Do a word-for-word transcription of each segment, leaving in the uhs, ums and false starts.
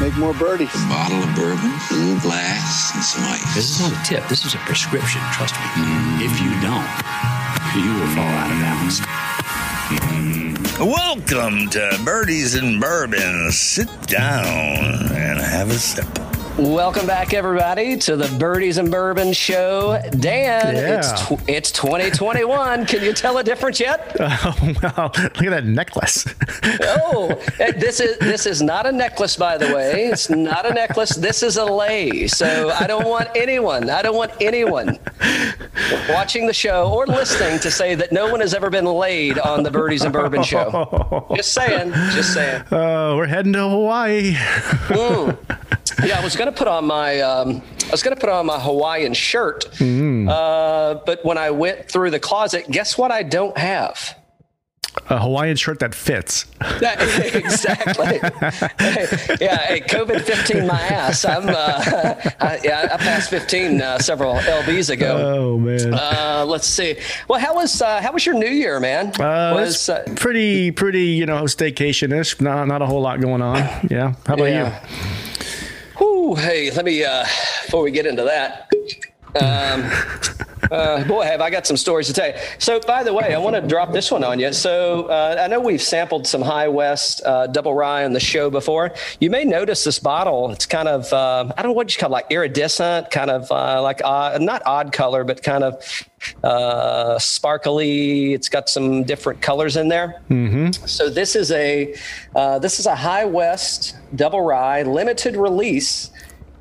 make more birdies. A bottle of bourbon, a little glass, and some ice. This is not a tip. This is a prescription. Trust me. Mm. If you don't, you will fall out of balance. Welcome to Birdies and Bourbon. Sit down and have a sip. Welcome back, everybody, to the Birdies and Bourbon show. Dan, yeah. it's tw- it's twenty twenty-one. Can you tell a difference yet? Oh, wow. Look at that necklace. Oh, this is this is not a necklace, by the way. It's not a necklace. This is a lei. So I don't want anyone, I don't want anyone watching the show or listening to say that no one has ever been laid on the Birdies and Bourbon show. Just saying, just saying. Oh, uh, we're heading to Hawaii. Mm. Yeah, I was going to put on my um, I was going to put on my Hawaiian shirt, mm. uh, but when I went through the closet, guess what? I don't have a Hawaiian shirt that fits. That, exactly. Hey, yeah, hey, COVID fifteen, my ass. I'm uh, I, yeah, I passed fifteen uh, several L Bs ago. Oh man. Uh, let's see. Well, how was uh, how was your New Year, man? Uh, was uh, pretty pretty you know staycation-ish. Not not a whole lot going on. Yeah. How about yeah. you? Ooh, hey, let me, uh, before we get into that, um, uh, boy, have I got some stories to tell you. So, by the way, I want to drop this one on you. So, uh, I know we've sampled some High West uh, Double Rye on the show before. You may notice this bottle. It's kind of, uh, I don't know what you call it, like iridescent, kind of uh, like, uh, not odd color, but kind of uh, sparkly. It's got some different colors in there. Mm-hmm. So, this is a, uh, this is a High West Double Rye limited release.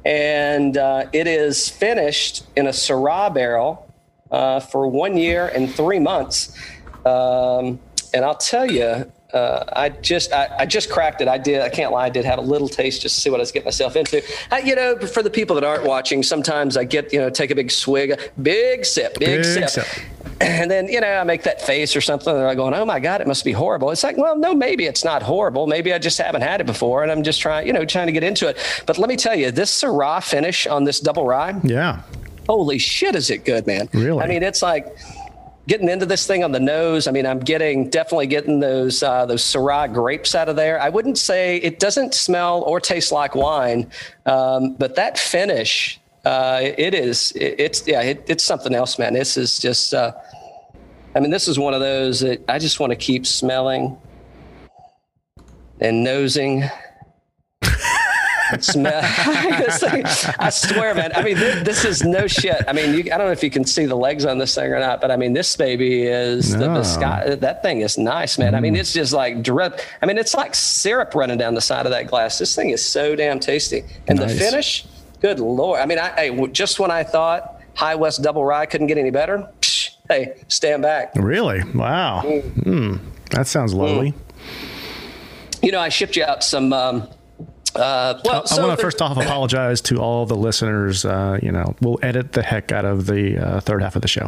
And uh, it is finished in a Syrah barrel uh, for one year and three months. Um, and I'll tell you, uh, I just I, I just cracked it. I did. I can't lie. I did have a little taste just to see what I was getting myself into. I, you know, for the people that aren't watching, sometimes I get, you know, take a big swig, big sip, big, big sip. sip. And then, you know, I make that face or something. And I'm going, oh, my God, it must be horrible. It's like, well, no, maybe it's not horrible. Maybe I just haven't had it before. And I'm just trying, you know, trying to get into it. But let me tell you, this Syrah finish on this Double Rye. Yeah. Holy shit, is it good, man. Really? I mean, it's like getting into this thing on the nose. I mean, I'm getting definitely getting those uh, those Syrah grapes out of there. I wouldn't say it doesn't smell or taste like wine, um, but that finish. Uh, it is, it, it's, yeah, it, it's something else, man. This is just, uh, I mean, this is one of those that I just want to keep smelling and nosing. Smell. I swear, man. I mean, this, this is no shit. I mean, you, I don't know if you can see the legs on this thing or not, but I mean, this baby is no. the, the sky, that thing is nice, man. Mm. I mean, it's just like drip. I mean, it's like syrup running down the side of that glass. This thing is so damn tasty. And nice. The finish. Good Lord. I mean, I, I just when I thought High West Double Rye couldn't get any better, psh, hey, stand back. Really? Wow. Mm. Mm. That sounds lovely. Mm. You know, I shipped you out some. Um, uh, well, I, so I want to first off apologize to all the listeners. Uh, you know, we'll edit the heck out of the uh, third half of the show.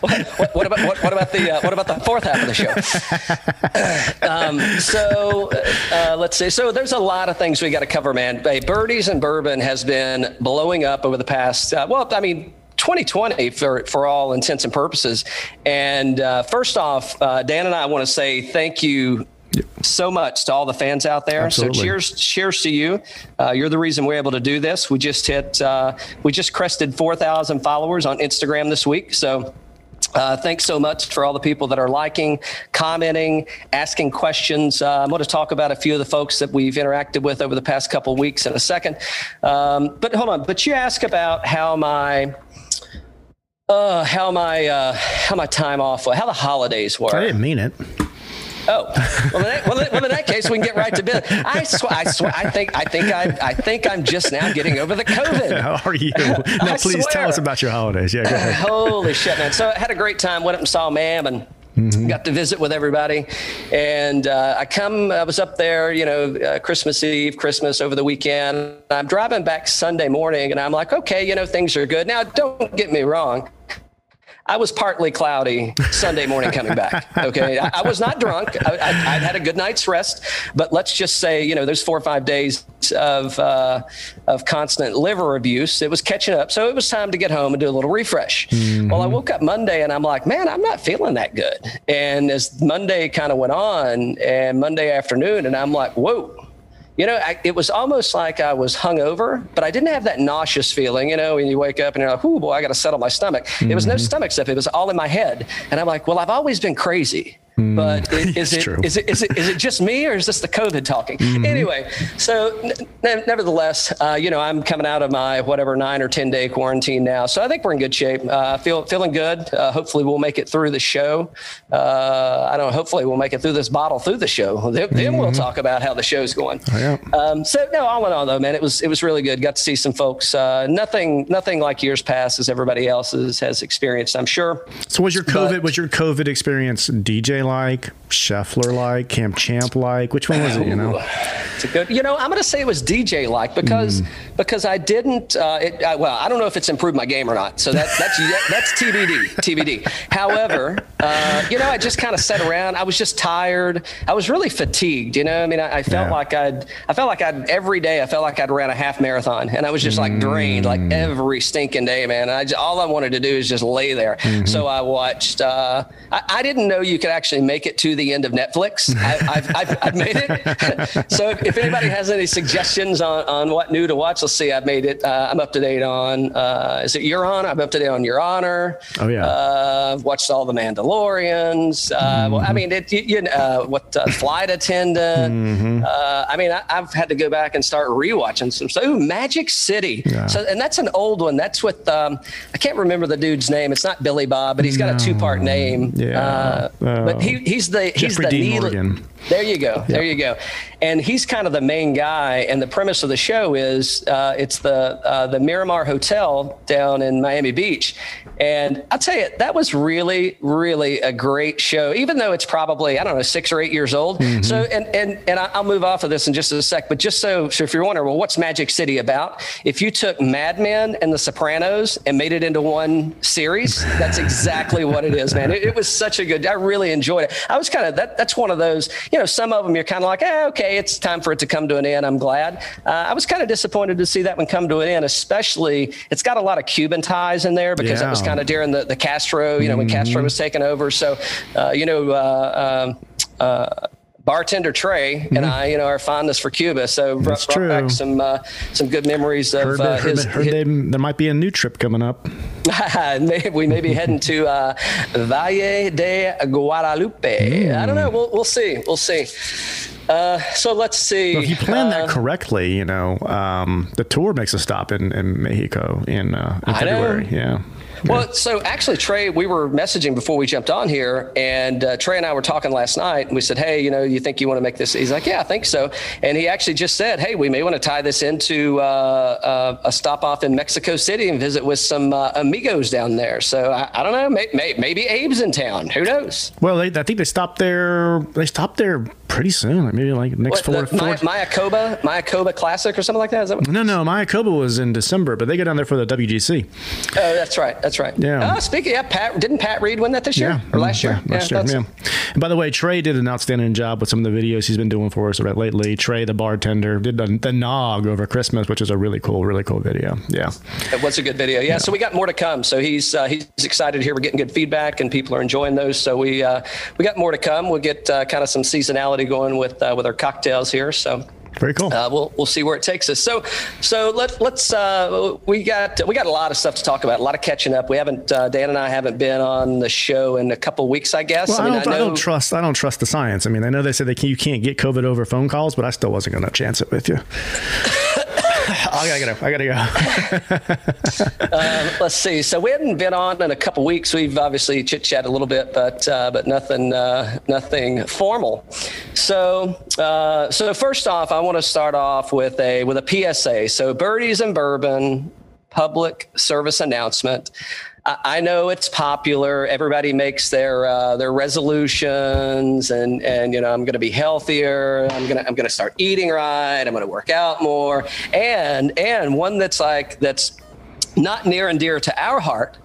what, what, what about what, what about the uh, what about the fourth half of the show? um, so uh, let's see. So there's a lot of things we got to cover, man. Hey, Birdies and Bourbon has been blowing up over the past. Uh, well, I mean. twenty twenty for, for all intents and purposes. And uh, first off, uh, Dan and I want to say thank you yep. so much to all the fans out there. Absolutely. So cheers, cheers to you. Uh, you're the reason we're able to do this. We just hit, uh, we just crested four thousand followers on Instagram this week. So uh, thanks so much for all the people that are liking, commenting, asking questions. Uh, I'm going to talk about a few of the folks that we've interacted with over the past couple of weeks in a second. Um, but hold on, but you ask about how my, Uh, how my uh, how my time off, how the holidays were. I didn't mean it. Oh, well, in that, well, well, in that case, we can get right to business. I swear, I swear, I think, I think, I, I think I'm just now getting over the COVID. How are you? No, please swear. Tell us about your holidays. Yeah, go ahead. Holy shit, man! So I had a great time. Went up and saw Mam and. Mm-hmm. Got to visit with everybody. And uh, I come, I was up there, you know, uh, Christmas Eve, Christmas over the weekend. I'm driving back Sunday morning and I'm like, okay, you know, things are good. Now, don't get me wrong. I was partly cloudy Sunday morning coming back. Okay. I, I was not drunk. I, I, I'd had a good night's rest, but let's just say, you know, there's four or five days of, uh, of constant liver abuse. It was catching up. So it was time to get home and do a little refresh. Mm-hmm. Well, I woke up Monday and I'm like, man, I'm not feeling that good. And as Monday kind of went on and Monday afternoon and I'm like, whoa, you know, I, it was almost like I was hungover, but I didn't have that nauseous feeling, you know, when you wake up and you're like, oh boy, I got to settle my stomach. Mm-hmm. It was no stomach stuff. It was all in my head. And I'm like, well, I've always been crazy. Mm, but it, is, it, is it is it is it just me, or is this the COVID talking? Mm-hmm. Anyway, so n- nevertheless, uh, you know, I'm coming out of my whatever nine or ten day quarantine now, so I think we're in good shape. Uh, feel feeling good. Uh, hopefully, we'll make it through the show. Uh, I don't know. Hopefully, we'll make it through this bottle through the show. Then, mm-hmm. then we'll talk about how the show's going. Oh, yeah. um, so no, all in all, though, man, it was it was really good. Got to see some folks. Uh, nothing nothing like years past, as everybody else is, has experienced, I'm sure. So was your COVID but, was your COVID experience D J like, Scheffler like, Camp Champ like? Which one was it, you know? It's a good, you know, I'm going to say it was D J like because mm. because I didn't, uh, it, I, well, I don't know if it's improved my game or not. So that, that's that's T B D. T B D. However, uh, you know, I just kind of sat around. I was just tired. I was really fatigued, you know? I mean, I, I felt yeah. like I'd, I felt like I'd, every day I felt like I'd ran a half marathon, and I was just mm. like drained like every stinking day, man. And I just, all I wanted to do is just lay there. Mm-hmm. So I watched, uh, I, I didn't know you could actually make it to the end of Netflix. I, I've, I've, I've made it. So if, if anybody has any suggestions on, on what new to watch, let's see. I've made it. Uh, I'm up to date on, uh, is it Your Honor? I'm up to date on Your Honor. Oh yeah. Uh, I've watched all the Mandalorians. Uh, mm-hmm. Well, I mean, it, you, you know, uh, what uh, Flight Attendant. Mm-hmm. Uh, I mean, I, I've had to go back and start rewatching some. So ooh, Magic City. Yeah. So, and that's an old one. That's with, um, I can't remember the dude's name. It's not Billy Bob, but he's got no. a two part name. Yeah. Uh, uh, but He, he's the he's Jeffrey the needle. There you go. Yep. There you go. And he's kind of the main guy. And the premise of the show is uh, it's the uh, the Miramar Hotel down in Miami Beach. And I'll tell you, that was really, really a great show, even though it's probably, I don't know, six or eight years old. Mm-hmm. So and, and and I'll move off of this in just a sec. But just so, so if you're wondering, well, what's Magic City about? If you took Mad Men and The Sopranos and made it into one series, that's exactly what it is, man. It, it was such a good, I really enjoyed it. I was kind of, that. that's one of those, you know, some of them you're kind of like, eh, okay, it's time for it to come to an end. I'm glad. Uh, I was kind of disappointed to see that one come to an end, especially it's got a lot of Cuban ties in there because yeah. that was kind of during the, the Castro, you know, mm-hmm. when Castro was taken over. So, uh, you know, uh, uh, uh, bartender Trey and mm-hmm. I, you know, our fondness for Cuba. So brought, brought back some uh, some good memories of heard, uh, heard, his. Heard his they, there might be a new trip coming up. We may be heading to uh, Valle de Guadalupe. Mm. I don't know. We'll we'll see. We'll see. Uh, so let's see. Well, if you plan uh, that correctly, you know, um, the tour makes a stop in, in Mexico in, uh, in February. Yeah. Well, so actually, Trey, we were messaging before we jumped on here, and uh, Trey and I were talking last night, and we said, hey, you know, you think you want to make this? He's like, yeah, I think so. And he actually just said, hey, we may want to tie this into uh, uh, a stop off in Mexico City and visit with some uh, amigos down there. So I, I don't know, may, may, maybe Abe's in town. Who knows? Well, they, I think they stopped there. They stopped there pretty soon, like maybe like next what, four. The, four May, Mayakoba, Mayakoba Classic or something like that. Is that what? No, no, Mayakoba was in December, but they go down there for the W G C. Oh, that's right. That's right. Yeah. Oh, speaking, yeah, Pat, didn't Pat Reed win that this year yeah. or last year? Yeah, last yeah, year. Yeah. And by the way, Trey did an outstanding job with some of the videos he's been doing for us about lately. Trey, the bartender, did the, the nog over Christmas, which is a really cool, really cool video. Yeah, it was a good video. Yeah, yeah. So we got more to come. So he's uh, he's excited here. We're getting good feedback, and people are enjoying those. So we uh, we got more to come. We'll get uh, kind of some seasonality going with uh, with our cocktails here. So. Very cool. Uh, we'll we'll see where it takes us. So so let let's uh, we got we got a lot of stuff to talk about. A lot of catching up. We haven't uh, Dan and I haven't been on the show in a couple weeks. I guess. Well, I, mean, I, don't, I, know, I don't trust I don't trust the science. I mean, I know they said they can, you can't get COVID over phone calls, but I still wasn't going to chance it with you. I gotta go. I gotta go. um, let's see. So we hadn't been on in a couple weeks. We've obviously chit chatted a little bit, but uh, but nothing uh, nothing formal. So uh, so first off, I want to start off with a with a P S A. So birdies and bourbon, public service announcement. I know it's popular. Everybody makes their uh, their resolutions, and and you know I'm going to be healthier. I'm gonna I'm gonna start eating right. I'm going to work out more. And and one that's like that's not near and dear to our heart,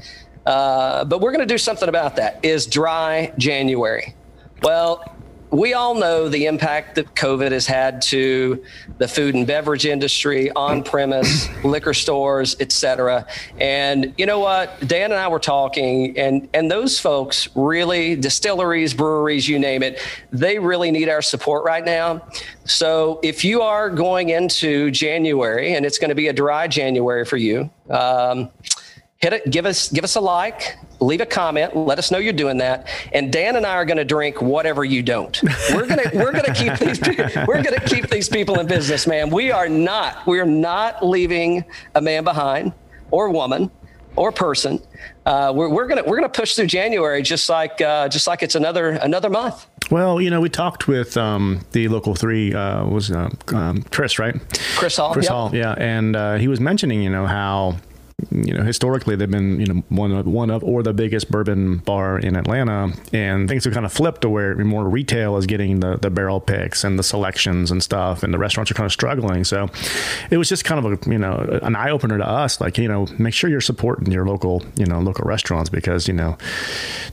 uh, but we're going to do something about that is dry January. Well, we all know the impact that COVID has had to the food and beverage industry, on-premise, liquor stores, et cetera. And you know what? Dan and I were talking, and, and those folks really, distilleries, breweries, you name it, they really need our support right now. So if you are going into January, and it's going to be a dry January for you, um, hit it, give us, give us a like. Leave a comment. Let us know you're doing that. And Dan and I are going to drink whatever you don't. We're going to we're going to keep these we're going to keep these people in business, man. We are not we are not leaving a man behind, or woman, or person. Uh, we're we're going to we're going to push through January just like uh, just like it's another another month. Well, you know, we talked with um, the local three uh, was uh, um, Chris, right? Chris Hall. Chris yep. Hall. Yeah, and uh, he was mentioning, you know, how, you know, historically they've been, you know, one of one of or the biggest bourbon bar in Atlanta, and things have kind of flipped to where more retail is getting the, the barrel picks and the selections and stuff, and the restaurants are kind of struggling. So it was just kind of a, you know, an eye opener to us, like, you know, make sure you're supporting your local, you know, local restaurants, because, you know,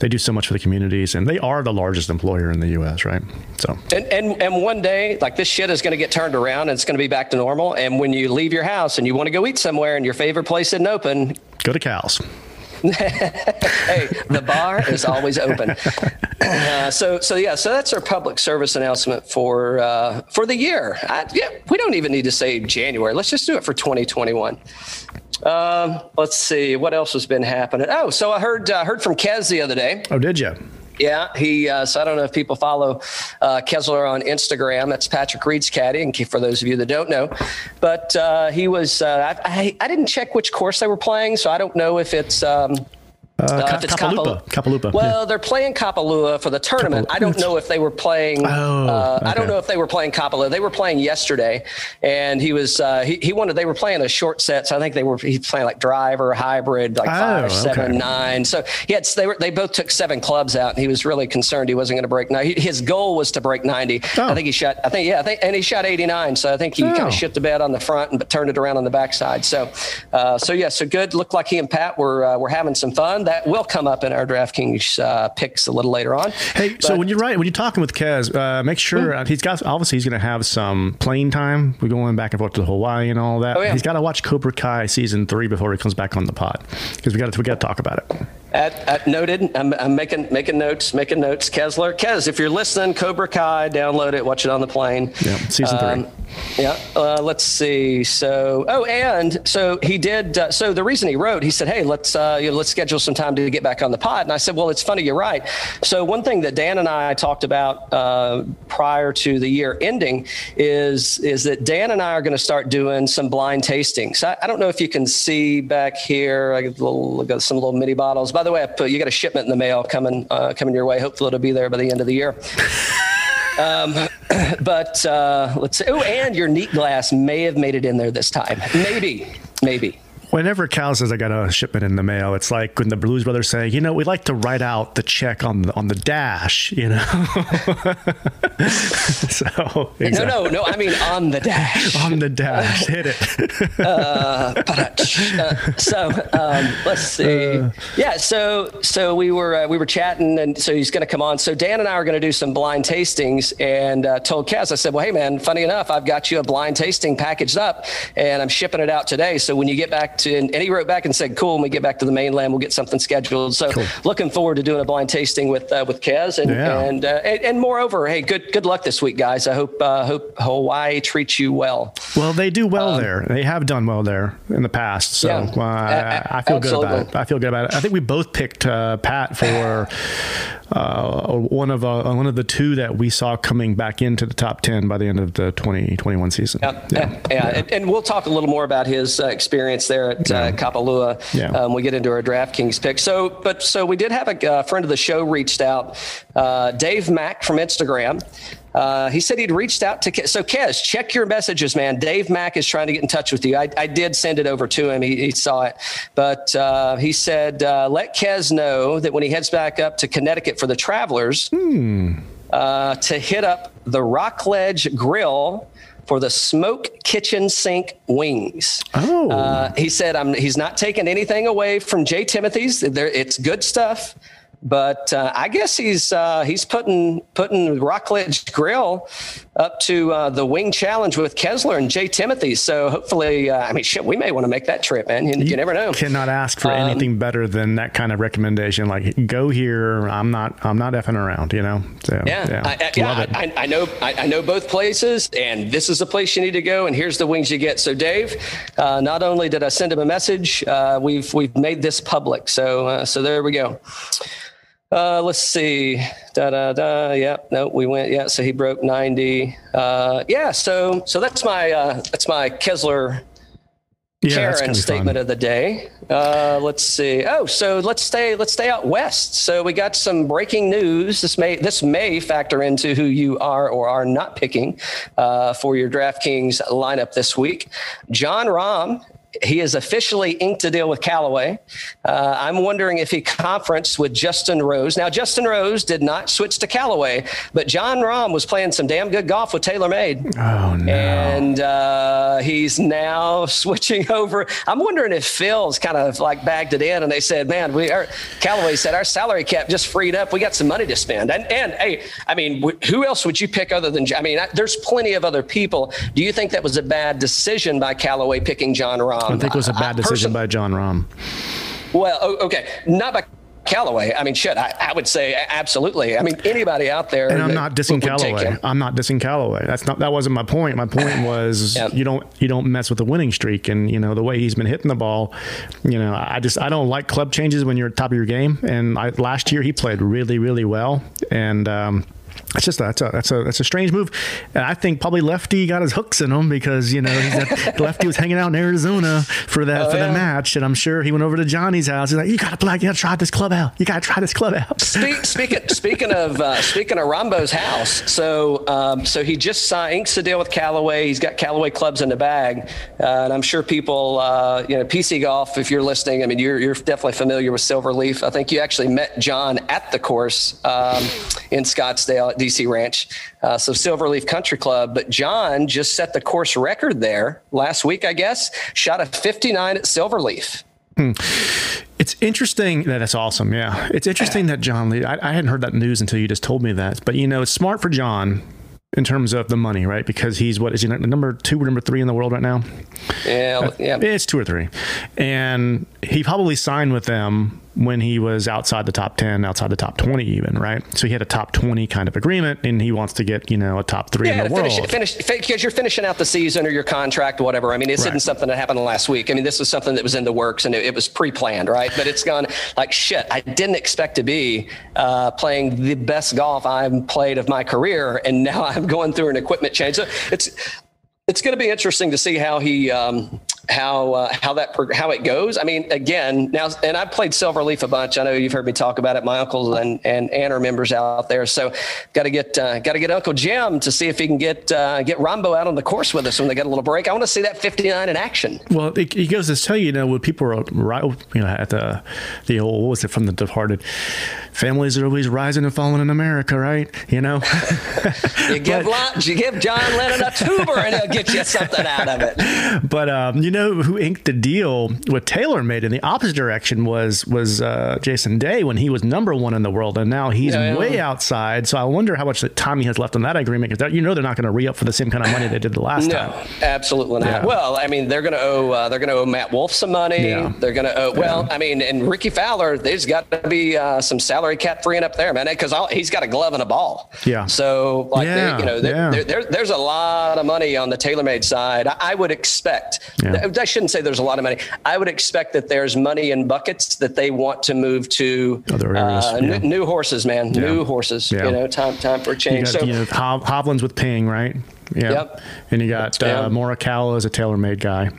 they do so much for the communities, and they are the largest employer in the U S, right? So and and, and one day, like, this shit is going to get turned around, and it's going to be back to normal. And when you leave your house and you want to go eat somewhere, and your favorite place isn't open, Open. Go to Cal's. Hey, the bar is always open. Uh, so, so yeah, so that's our public service announcement for uh, for the year. I, yeah, we don't even need to say January. Let's just do it for twenty twenty-one. Um, let's see what else has been happening. Oh, so I heard uh, heard from Kez the other day. Oh, did you? Yeah, he. Uh, so I don't know if people follow uh, Kessler on Instagram. That's Patrick Reed's caddy, and for those of you that don't know, but uh, he was. Uh, I, I didn't check which course they were playing, so I don't know if it's. Um, Uh, uh, if it's Kapalua. Kapalua. Well, yeah. They're playing Kapalua for the tournament. Kapalua. I don't know if they were playing. Oh, uh, okay. I don't know if they were playing Kapalua. They were playing yesterday, and he was. Uh, he he wanted. They were playing a short set, so I think they were. He was playing like drive or hybrid, like oh, five, seven, okay. nine. So yeah, they were. They both took seven clubs out, and he was really concerned he wasn't going to break. Now his goal was to break ninety. Oh. I think he shot. I think yeah. I think and he shot eighty-nine. So I think he oh. kind of shit the bed on the front, and but turned it around on the backside. So, uh, so yeah. So good. Looked like he and Pat were uh, were having some fun. That will come up in our DraftKings uh, picks a little later on. Hey, but, so when you're right, when you're talking with Kez, uh, make sure uh, he's got, obviously he's going to have some plane time. We're going back and forth to Hawaii and all that. Oh, yeah. He's got to watch Cobra Kai season three before he comes back on the pod, because we got to, we got to talk about it. At, at noted, I'm, I'm making making notes, making notes. Kessler, Kes, if you're listening, Cobra Kai, download it, watch it on the plane. Yeah, season three. Um, yeah, uh, let's see. So, oh, and so he did. Uh, so the reason he wrote, he said, "Hey, let's uh, you know, let's schedule some time to get back on the pod." And I said, "Well, it's funny, you're right." So one thing that Dan and I talked about uh, prior to the year ending is is that Dan and I are going to start doing some blind tastings. I, I don't know if you can see back here. I got, a little, I got some little mini bottles. By the way, I put, you got a shipment in the mail coming uh, coming your way. Hopefully it'll be there by the end of the year. Um, but uh, let's see. Oh, and your neat glass may have made it in there this time. Maybe, maybe. Whenever Cal says I got a shipment in the mail, it's like when the Blues Brothers say, you know, we like to write out the check on the, on the dash, you know. So exactly. No, no, no. I mean, on the dash. On the dash. Hit it. uh, uh, so um, let's see. Uh, yeah. So so we were uh, we were chatting, and so he's going to come on. So Dan and I are going to do some blind tastings, and uh, told Kaz, I said, well, hey, man, funny enough, I've got you a blind tasting packaged up, and I'm shipping it out today. So when you get back to, and he wrote back and said, cool, when we get back to the mainland, we'll get something scheduled. So cool. Looking forward to doing a blind tasting with uh, with Kez, and yeah. and, uh, and and moreover, hey, good good luck this week, guys. I hope uh, hope Hawaii treats you well. Well, they do well um, there. They have done well there in the past. So yeah, uh, I, I feel absolutely. good about it. I feel good about it. I think we both picked uh, Pat for uh, one of uh, one of the two that we saw coming back into the top ten by the end of the twenty twenty-one season. Yeah, yeah. yeah. yeah. And, and we'll talk a little more about his uh, experience there at uh, Kapalua. Yeah. Um, we get into our DraftKings pick. So, but so we did have a uh, friend of the show reached out, uh, Dave Mack from Instagram. Uh, he said he'd reached out to Kez. So Kez, check your messages, man. Dave Mack is trying to get in touch with you. I, I did send it over to him. He, he saw it, but uh, he said, uh, let Kez know that when he heads back up to Connecticut for the Travelers, hmm. uh, to hit up the Rockledge Grill for the smoke kitchen sink wings. Oh. Uh, he said, I'm, he's not taking anything away from Jay Timothy's. There, it's good stuff. But uh, I guess he's uh, he's putting putting Rockledge Grill up to uh, the Wing Challenge with Kessler and Jay Timothy. So hopefully, uh, I mean, shit, we may want to make that trip, man. You, you, you never know. Cannot ask for um, anything better than that kind of recommendation. Like, go here. I'm not I'm not effing around, you know. So yeah, yeah, I, I, yeah, I, I know I, I know both places, and this is the place you need to go, and here's the wings you get. So Dave, uh, not only did I send him a message, uh, we've we've made this public. So uh, so there we go. Uh, let's see. Da, da, da. Yeah. No, we went. Yeah. So he broke ninety. Uh, yeah. So, so that's my, uh, that's my Kessler yeah, Karen statement fun. Of the day. Uh, let's see. Oh, so let's stay, let's stay out West. So we got some breaking news. This may, this may factor into who you are or are not picking, uh, for your DraftKings lineup this week. Jon Rahm, he has officially inked a deal with Callaway. Uh, I'm wondering if he conferenced with Justin Rose. Now, Justin Rose did not switch to Callaway, but Jon Rahm was playing some damn good golf with TaylorMade. Oh, no. And uh, he's now switching over. I'm wondering if Phil's kind of like bagged it in and they said, man, we are, Callaway said our salary cap just freed up. We got some money to spend. And, and hey, I mean, w- who else would you pick other than, I mean, I, there's plenty of other people. Do you think that was a bad decision by Callaway picking Jon Rahm? I think it was a bad decision by Jon Rahm. Well, okay, not by Callaway. I mean, shit, I, I would say absolutely. I mean, anybody out there. And I'm not dissing Callaway. I'm not dissing Callaway. That's not that wasn't my point. My point was yeah. you don't you don't mess with the winning streak, and you know the way he's been hitting the ball. You know, I just I don't like club changes when you're at top of your game. And I, last year he played really really well, and. Um, It's just that's a that's a that's a strange move, and I think probably Lefty got his hooks in him because you know he's Lefty was hanging out in Arizona for that oh, for yeah. the match, and I'm sure he went over to Johnny's house. He's like, you gotta play, you gotta try this club out, you gotta try this club out. Speak, speaking speaking of uh, speaking of Rombo's house, so um, so he just signed, inks a deal with Callaway. He's got Callaway clubs in the bag, uh, and I'm sure people uh, you know P C Golf, if you're listening, I mean you're you're definitely familiar with Silverleaf. I think you actually met John at the course um, in Scottsdale. D C Ranch, uh, so Silverleaf Country Club. But John just set the course record there last week, I guess, shot a fifty-nine at Silverleaf. Hmm. It's interesting that that's awesome. Yeah. It's interesting that John Lee, I, I hadn't heard that news until you just told me that, but you know, it's smart for John in terms of the money, right? Because he's what is he number two or number three in the world right now? Yeah. yeah. It's two or three. And he probably signed with them when he was outside the top ten, outside the top twenty even, right? So he had a top twenty kind of agreement, and he wants to get, you know, a top three yeah, in the world. Yeah, finish, finish, because you're finishing out the season or your contract, whatever. I mean, this right. isn't something that happened last week. I mean, this was something that was in the works, and it, it was pre-planned, right? But it's gone like, shit, I didn't expect to be uh, playing the best golf I've played of my career, and now I'm going through an equipment change. So it's it's going to be interesting to see how he... Um, how uh, how that how it goes. I mean, again, now, and I've played Silverleaf a bunch. I know you've heard me talk about it. My uncles and and aunt are members out there, so got to get uh, got to get Uncle Jim to see if he can get uh, get Rombo out on the course with us when they get a little break. I want to see that fifty-nine in action. Well, it, it goes to tell you, you know, when people are right, you know, at the the old what was it from the Departed, families are always rising and falling in America, right? You know, you give but, you give John Lennon a tuber and he'll get you something out of it. But um, you know. Who inked the deal with TaylorMade in the opposite direction was was uh, Jason Day when he was number one in the world, and now he's yeah, yeah. way outside. So I wonder how much time he has left on that agreement, because you know they're not going to re up for the same kind of money they did the last no, time. Absolutely not. Yeah. Well, I mean they're going to owe uh, they're going to owe Matt Wolff some money. Yeah. They're going to owe well, yeah. I mean, and Ricky Fowler, there's got to be uh, some salary cap freeing up there, man, because he's got a glove and a ball. Yeah. So like yeah. they, you know, they're, yeah. they're, they're, there's a lot of money on the TaylorMade side. I, I would expect. Yeah. That, I shouldn't say there's a lot of money. I would expect that there's money in buckets that they want to move to other areas, uh, yeah. new, new horses, man, yeah. new horses, yeah. you know, time, time for a change. You got, so you know, Hob- Hovland's with Ping, right? Yeah. Yep. And you got yeah. uh, Morikawa as a TaylorMade guy.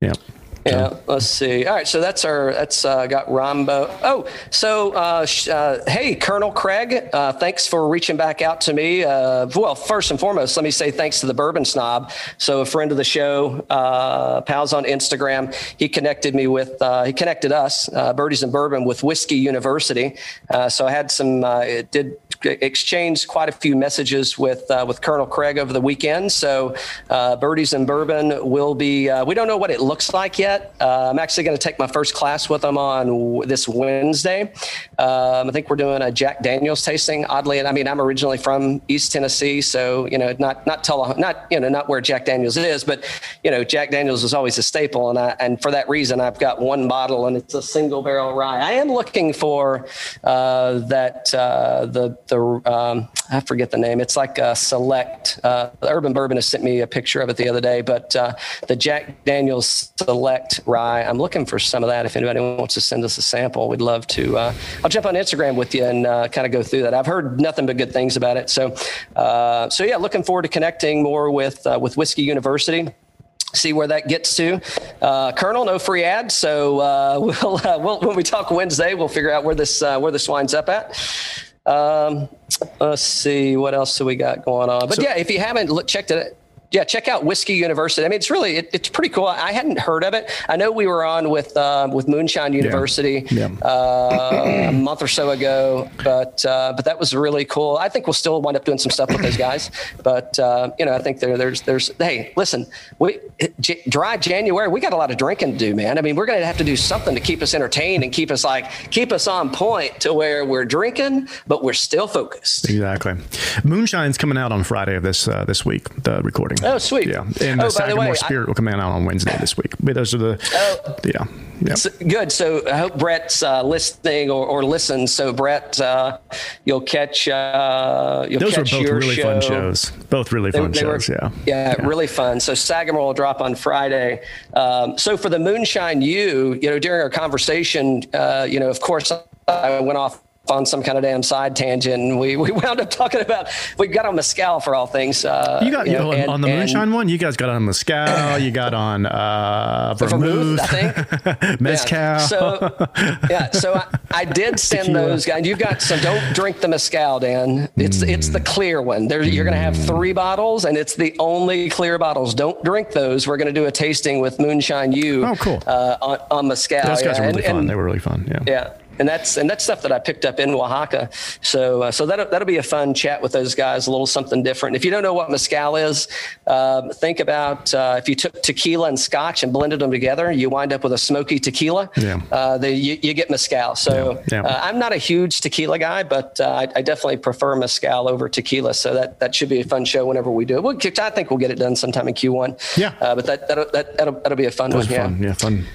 Yep. Yeah, so. Let's see. All right, so that's our that's uh, got Rombo. Oh, so uh, sh- uh, hey, Colonel Craig, uh, thanks for reaching back out to me. Uh, well, first and foremost, let me say thanks to the Bourbon Snob. So a friend of the show, uh, pals on Instagram, he connected me with uh, he connected us uh, Birdies and Bourbon with Whiskey University. Uh, so I had some uh, it did exchange quite a few messages with uh, with Colonel Craig over the weekend. So uh, Birdies and Bourbon will be. Uh, we don't know what it looks like yet. Uh, I'm actually going to take my first class with them on w- this Wednesday. Um, I think we're doing a Jack Daniels tasting. Oddly, and I mean, I'm originally from East Tennessee, so you know, not not tell not you know not where Jack Daniels is, but you know, Jack Daniels is always a staple, and I and for that reason, I've got one bottle, and it's a single barrel rye. I am looking for uh, that uh, the the um, I forget the name. It's like a select. Uh, Urban Bourbon has sent me a picture of it the other day, but uh, the Jack Daniels Select rye. I'm looking for some of that. If anybody wants to send us a sample, we'd love to. Uh, I'll jump on Instagram with you and uh, kind of go through that. I've heard nothing but good things about it. So, uh, so yeah, looking forward to connecting more with uh, with Whiskey University. See where that gets to. Uh, Colonel, no free ad. So uh, we'll, uh, we'll when we talk Wednesday, we'll figure out where this uh, where this winds up at. Um, let's see what else do we got going on. But so, yeah, if you haven't look, checked it. Yeah, check out Whiskey University. I mean, it's really it, it's pretty cool. I hadn't heard of it. I know we were on with uh, with Moonshine University yeah. Yeah. Uh, a month or so ago, but uh, but that was really cool. I think we'll still wind up doing some stuff with those guys. But uh, you know, I think there there's there's hey, listen, we j- dry January. We got a lot of drinking to do, man. I mean, we're going to have to do something to keep us entertained and keep us like keep us on point to where we're drinking, but we're still focused. Exactly. Moonshine's coming out on Friday of this uh, this week. The recording. Oh, sweet. Yeah. And oh, the Sagamore Spirit I, will come out on Wednesday this week. But those are the, oh, yeah. yeah. So, good. So I hope Brett's uh, listening or, or listens. So Brett, uh, you'll catch, uh, you'll those catch were both your really show. fun shows. Both really they, fun they shows. Were, yeah. yeah. Yeah. Really fun. So Sagamore will drop on Friday. Um, so for the Moonshine U, you know, during our conversation, uh, you know, of course I went off on some kind of damn side tangent, and we, we wound up talking about, we got on Mezcal for all things. Uh, you got you know, on, and, on the Moonshine one, you guys got on Mezcal, you got on uh, Vermouth, I think. Mezcal. Yeah. So, yeah, so I, I did send those guys. You've got some, don't drink the Mezcal, Dan. It's mm. it's the clear one. There, You're going to have three bottles, and it's the only clear bottles. Don't drink those. We're going to do a tasting with Moonshine U oh, cool. uh, on, on Mezcal. Those guys yeah. are really and, fun. And, they were really fun, yeah. Yeah. And that's and that's stuff that I picked up in Oaxaca. So uh, so that'll, that'll be a fun chat with those guys, a little something different. If you don't know what mezcal is, uh, think about uh, if you took tequila and scotch and blended them together, you wind up with a smoky tequila. Yeah. Uh, the, you, you get mezcal. So yeah. Yeah. Uh, I'm not a huge tequila guy, but uh, I, I definitely prefer mezcal over tequila. So that, that should be a fun show whenever we do it. We'll, I think we'll get it done sometime in Q one. Yeah. Uh, but that, that'll, that, that'll, that'll be a fun Those one. Fun. Yeah. yeah, fun.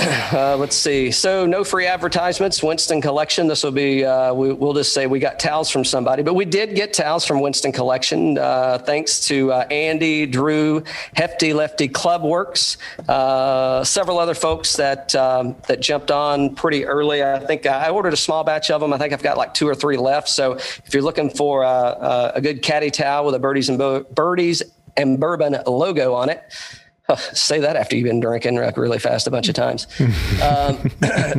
Uh, let's see. So no free advertisements, Winston Collection. This will be, uh, we, we'll just say we got towels from somebody, but we did get towels from Winston Collection. Uh, thanks to uh, Andy, Drew, Hefty Lefty Club Works, uh, several other folks that um, that jumped on pretty early. I think I ordered a small batch of them. I think I've got like two or three left. So if you're looking for uh, a good caddy towel with a birdies and Bo- birdies and bourbon logo on it, say that after you've been drinking like really fast a bunch of times. Um,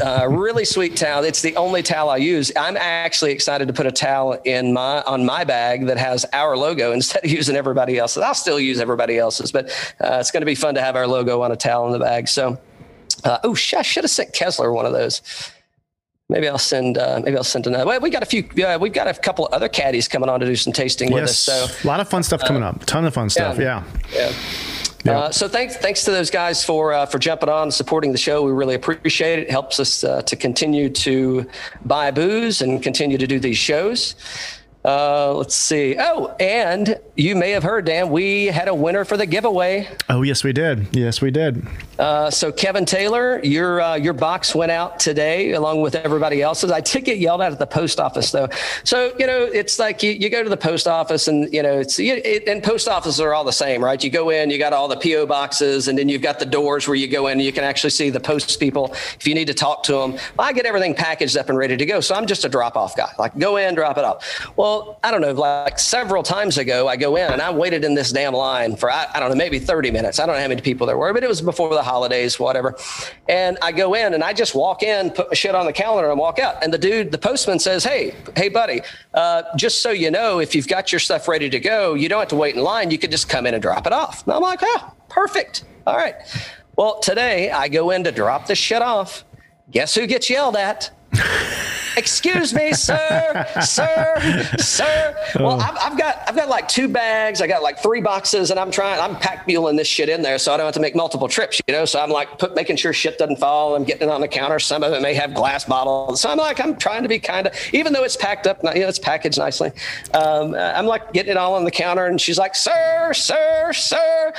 uh, really sweet towel. It's the only towel I use. I'm actually excited to put a towel in my on my bag that has our logo instead of using everybody else's. I'll still use everybody else's, but uh, it's going to be fun to have our logo on a towel in the bag. So, uh, oh, sh- I should have sent Kessler one of those. Maybe I'll send. Uh, maybe I'll send another. Well, we got a few. Uh, we've got a couple of other caddies coming on to do some tasting yes, with us. So a lot of fun stuff uh, coming up. A ton of fun stuff. Yeah. Yeah. yeah. Yeah. Uh, so thanks, thanks to those guys for uh, for jumping on and supporting the show. We really appreciate it. It helps us uh, to continue to buy booze and continue to do these shows. Uh, let's see. Oh, and you may have heard, Dan, we had a winner for the giveaway. Oh, yes, we did. Yes, we did. Uh, so Kevin Taylor, your, uh, your box went out today along with everybody else's. I did get yelled at at the post office though. So, you know, it's like you, you go to the post office and, you know, it's, you, it, and post offices are all the same, right? You go in, you got all the P O boxes, and then you've got the doors where you go in and you can actually see the post people. If you need to talk to them, well, I get everything packaged up and ready to go. So I'm just a drop off guy, like go in, drop it off. Well, Well, I don't know, like several times ago, I go in and I waited in this damn line for, I, I don't know, maybe thirty minutes. I don't know how many people there were, but it was before the holidays, whatever. And I go in and I just walk in, put my shit on the calendar and walk out. And the dude, the postman says, hey, hey, buddy, uh, just so you know, if you've got your stuff ready to go, you don't have to wait in line. You could just come in and drop it off. And I'm like, oh, perfect. All right. Well, today I go in to drop this shit off. Guess who gets yelled at? excuse me, sir, sir, sir. Well, I've, I've got I've got like two bags. I got like three boxes, and I'm trying. I'm pack muling this shit in there, so I don't have to make multiple trips. You know, so I'm like put, making sure shit doesn't fall. I'm getting it on the counter. Some of it may have glass bottles. So I'm like I'm trying to be kind of, even though it's packed up, you know, it's packaged nicely. Um, I'm like getting it all on the counter, and she's like, sir, sir, sir.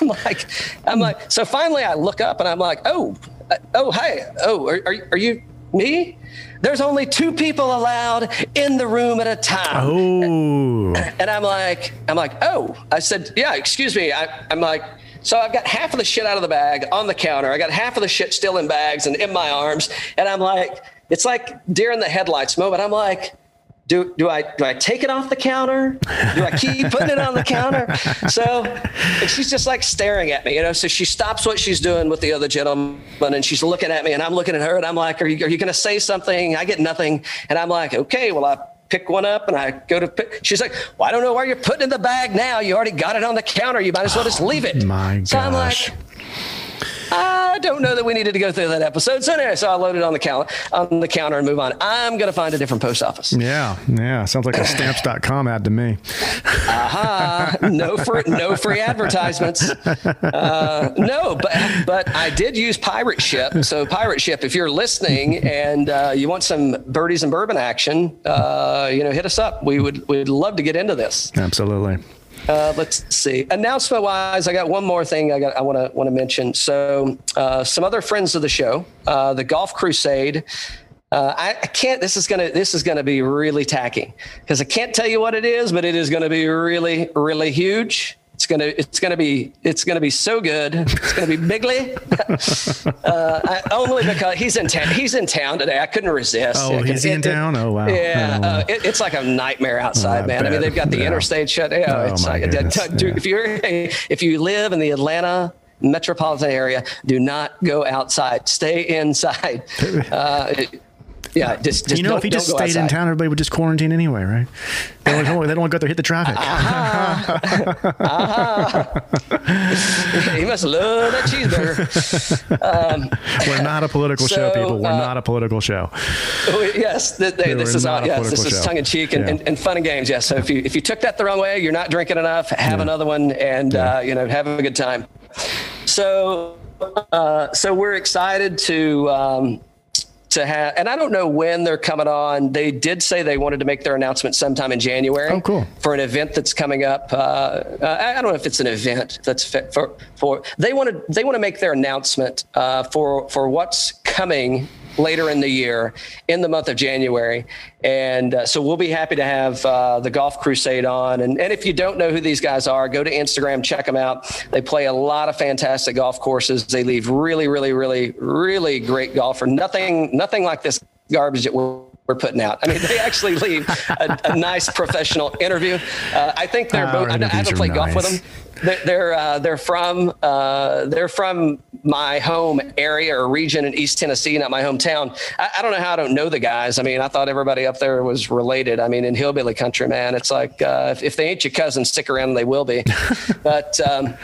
I'm like, I'm like. So finally, I look up, and I'm like, oh. Uh, oh, hi. Oh, are, are, are you me? There's only two people allowed in the room at a time. Oh. And I'm like, I'm like, oh, I said, yeah, excuse me. I, I'm like, so I've got half of the shit out of the bag on the counter. I got half of the shit still in bags and in my arms. And I'm like, it's like deer in the headlights moment. I'm like, Do do I do I take it off the counter? Do I keep putting it on the counter? So and she's just like staring at me, you know. So she stops what she's doing with the other gentleman, and she's looking at me, and I'm looking at her, and I'm like, "Are you are you going to say something?" I get nothing, and I'm like, "Okay, well I." Pick one up, and I go to pick. She's like, well, I don't know why you're putting it in the bag now. You already got it on the counter. You might as well just leave it. Oh my gosh. So I'm like, I don't know that we needed to go through that episode. So anyway, so I loaded on the counter, on the counter and move on. I'm going to find a different post office. Yeah. Yeah. Sounds like a stamps dot com ad to me. Aha. uh-huh. No free, no free advertisements. Uh, no, but, but I did use Pirate Ship. So Pirate Ship, if you're listening and uh, you want some birdies and bourbon action, uh, you know, hit us up. We would, we'd love to get into this. Absolutely. Uh, let's see. Announcement wise, I got one more thing I got. I want to want to mention. So uh, some other friends of the show, uh, the Golf Crusade. Uh, I, I can't. This is gonna. This is gonna be really tacky because I can't tell you what it is, but it is gonna be really, really huge. It's gonna. It's gonna be. It's gonna be so good. It's gonna be bigly. uh, I, only because he's in town. Ta- he's in town today. I couldn't resist. Oh, he's in town. Oh wow. Yeah. Oh. Uh, it, it's like a nightmare outside, oh, man. Bad. I mean, they've got the yeah. interstate shut. You know, oh it's my like, goodness. Dude, yeah. If you're if you live in the Atlanta metropolitan area, do not go outside. Stay inside. Uh, it, Yeah, just, just you know, if he just stayed outside. In town, everybody would just quarantine anyway, right? They don't, they don't want to go out there, hit the traffic. Uh-huh. uh-huh. He must love that cheeseburger. Um, We're not a political so, show, people. We're uh, not a political show. Yes, th- th- this is not. Yes, this is tongue in cheek and, yeah. and, and fun and games. Yes, so if you if you took that the wrong way, you're not drinking enough. Have yeah. another one, and yeah. uh, you know, have a good time. So, uh, so we're excited to. Um, to have, and I don't know when they're coming on. They did say they wanted to make their announcement sometime in January oh, cool. for an event that's coming up. Uh, uh, I don't know if it's an event that's fit for, for, they want to, they want to make their announcement uh, for, for what's coming later in the year in the month of January. And uh, so we'll be happy to have uh, the Golf Crusade on. And, and if you don't know who these guys are, go to Instagram, check them out. They play a lot of fantastic golf courses. They leave really, really, really, really great golf for nothing, nothing like this garbage that we're we're putting out. I mean, they actually leave a, a nice professional interview. Uh, I think they're both, I haven't played golf with them. They're they're, uh, they're from uh, they're from my home area or region in East Tennessee, not my hometown. I, I don't know how I don't know the guys. I mean, I thought everybody up there was related. I mean, in hillbilly country, man, it's like uh, if, if they ain't your cousin, stick around and they will be. But um,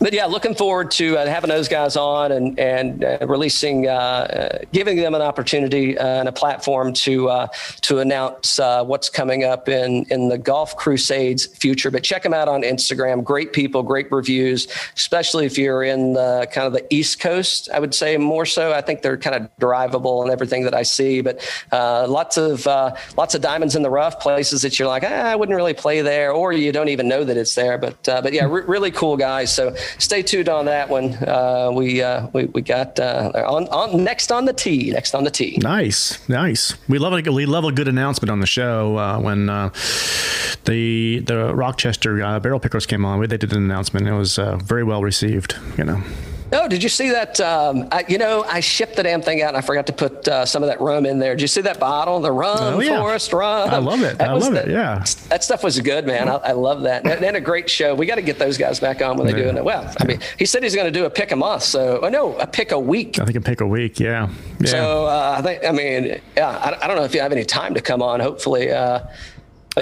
but yeah, looking forward to uh, having those guys on and and uh, releasing, uh, uh, giving them an opportunity uh, and a platform to uh, to announce uh, what's coming up in in the Golf Crusade's future. But check them out on Instagram. Great people. Great reviews, especially if you're in the kind of the East Coast, I would say more so. I think they're kind of drivable and everything that I see, but uh, lots of uh, lots of diamonds in the rough, places that you're like, ah, I wouldn't really play there, or you don't even know that it's there. But uh, but yeah, re- really cool guys. So stay tuned on that one. Uh, we, uh, we we got uh, on, on next on the tee, next on the tee. Nice, nice. We love a we love a good announcement on the show uh, when uh, the the Rochester uh, Barrel Pickers came on. They did an announcement. It was uh, very well received, you know. Oh, did you see that? Um, I, you know, I shipped the damn thing out and I forgot to put uh, some of that rum in there. Did you see that bottle? The rum, oh, yeah. Forest rum. I love it. That I love the, it. Yeah. That stuff was good, man. I, I love that. And, and a great show. We got to get those guys back on when they yeah. do it. Well, yeah. I mean, he said he's going to do a pick a month. So, oh, no, a pick a week. I think a pick a week. Yeah. yeah. So, uh, I think, I mean, yeah, I, I don't know if you have any time to come on. Hopefully, uh,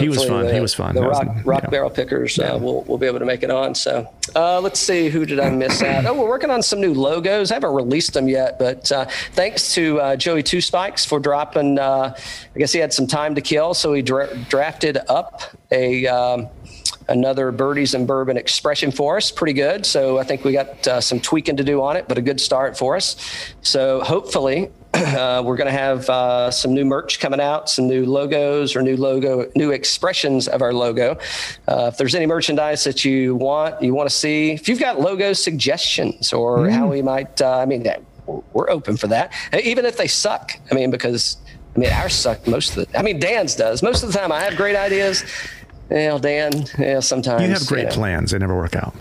He was fun. The, he was fun. The rock, was, rock yeah. barrel pickers uh, yeah. will will be able to make it on. So uh, let's see, who did I miss out? Oh, we're working on some new logos. I haven't released them yet, but uh, thanks to uh, Joey Two Spikes for dropping. Uh, I guess he had some time to kill, so he dra- drafted up a um, another Birdies and Bourbon expression for us. Pretty good. So I think we got uh, some tweaking to do on it, but a good start for us. So hopefully. Uh, we're going to have uh, some new merch coming out, some new logos or new logo, new expressions of our logo. Uh, if there's any merchandise that you want, you want to see, if you've got logo suggestions or mm. how we might, uh, I mean, that, we're open for that. Even if they suck, I mean, because I mean, ours suck most of the, I mean, Dan's does most of the time. I have great ideas. You know, Dan, you know, sometimes you have great you know. plans. They never work out.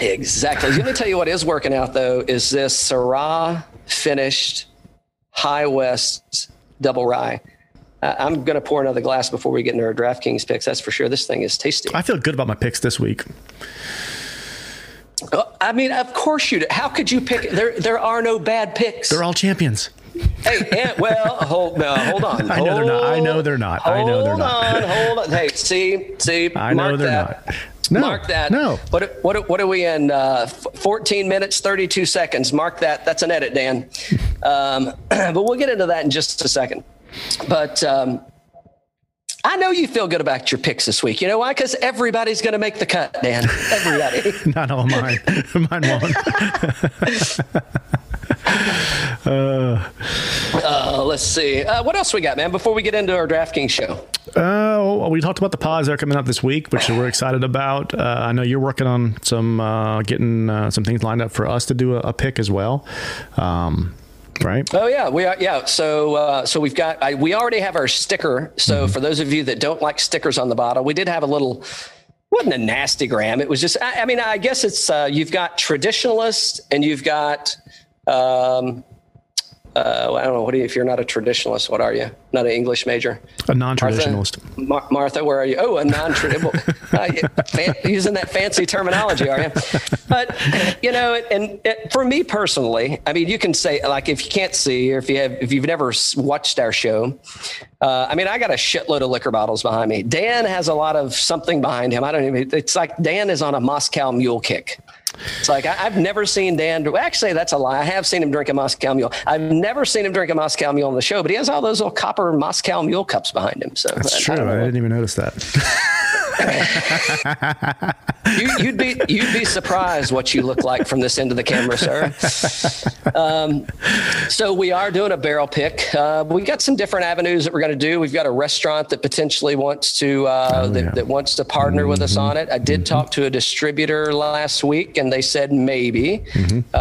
Exactly. Let me tell you what is working out though, is this Syrah finished High West double rye. Uh, I'm going to pour another glass before we get into our DraftKings picks. That's for sure. This thing is tasty. I feel good about my picks this week. Uh, I mean, of course you do. How could you pick? There there are no bad picks. They're all champions. Hey, and, well, hold no, hold on. I know hold, they're not. I know they're not. I know they're not. Hold on, hold on. Hey, see, see, I know they're that. not. No, mark that. No. What what what are we in? Uh, fourteen minutes, thirty-two seconds. Mark that. That's an edit, Dan. Um, but we'll get into that in just a second. But um, I know you feel good about your picks this week. You know why? Because everybody's going to make the cut, Dan. Everybody. Not all mine. Mine won't. Uh, uh, let's see. Uh, what else we got, man, before we get into our DraftKings show? Uh, we talked about the pods that are coming up this week, which we're excited about. Uh, I know you're working on some, uh, getting uh, some things lined up for us to do a, a pick as well. Um, right? Oh, yeah. we are. Yeah. So uh, so we've got, I, we already have our sticker. So mm-hmm. for those of you that don't like stickers on the bottle, we did have a little, wasn't a nasty gram. It was just, I, I mean, I guess it's, uh, you've got traditionalist and you've got, Um, uh, I don't know. What do you, if you're not a traditionalist, what are you? Not an English major? A non-traditionalist. Martha, Mar- Martha where are you? Oh, a non-traditionalist. uh, fan- using that fancy terminology, are you? But, you know, it, and it, for me personally, I mean, you can say, like, if you can't see or if you have, if you've never watched our show, uh, I mean, I got a shitload of liquor bottles behind me. Dan has a lot of something behind him. I don't even, it's like Dan is on a Moscow mule kick. It's like, I, I've never seen Dan. Actually, that's a lie. I have seen him drink a Moscow Mule. I've never seen him drink a Moscow Mule on the show, but he has all those little copper Moscow Mule cups behind him. So that's I, true. I, I didn't even notice that. you, you'd be you'd be surprised what you look like from this end of the camera, sir. Um, so we are doing a barrel pick. Uh, we got some different avenues that we're going to do. We've got a restaurant that potentially wants to uh, oh, that, yeah. that wants to partner mm-hmm. with us on it. I did mm-hmm. talk to a distributor last week, and they said maybe. Mm-hmm.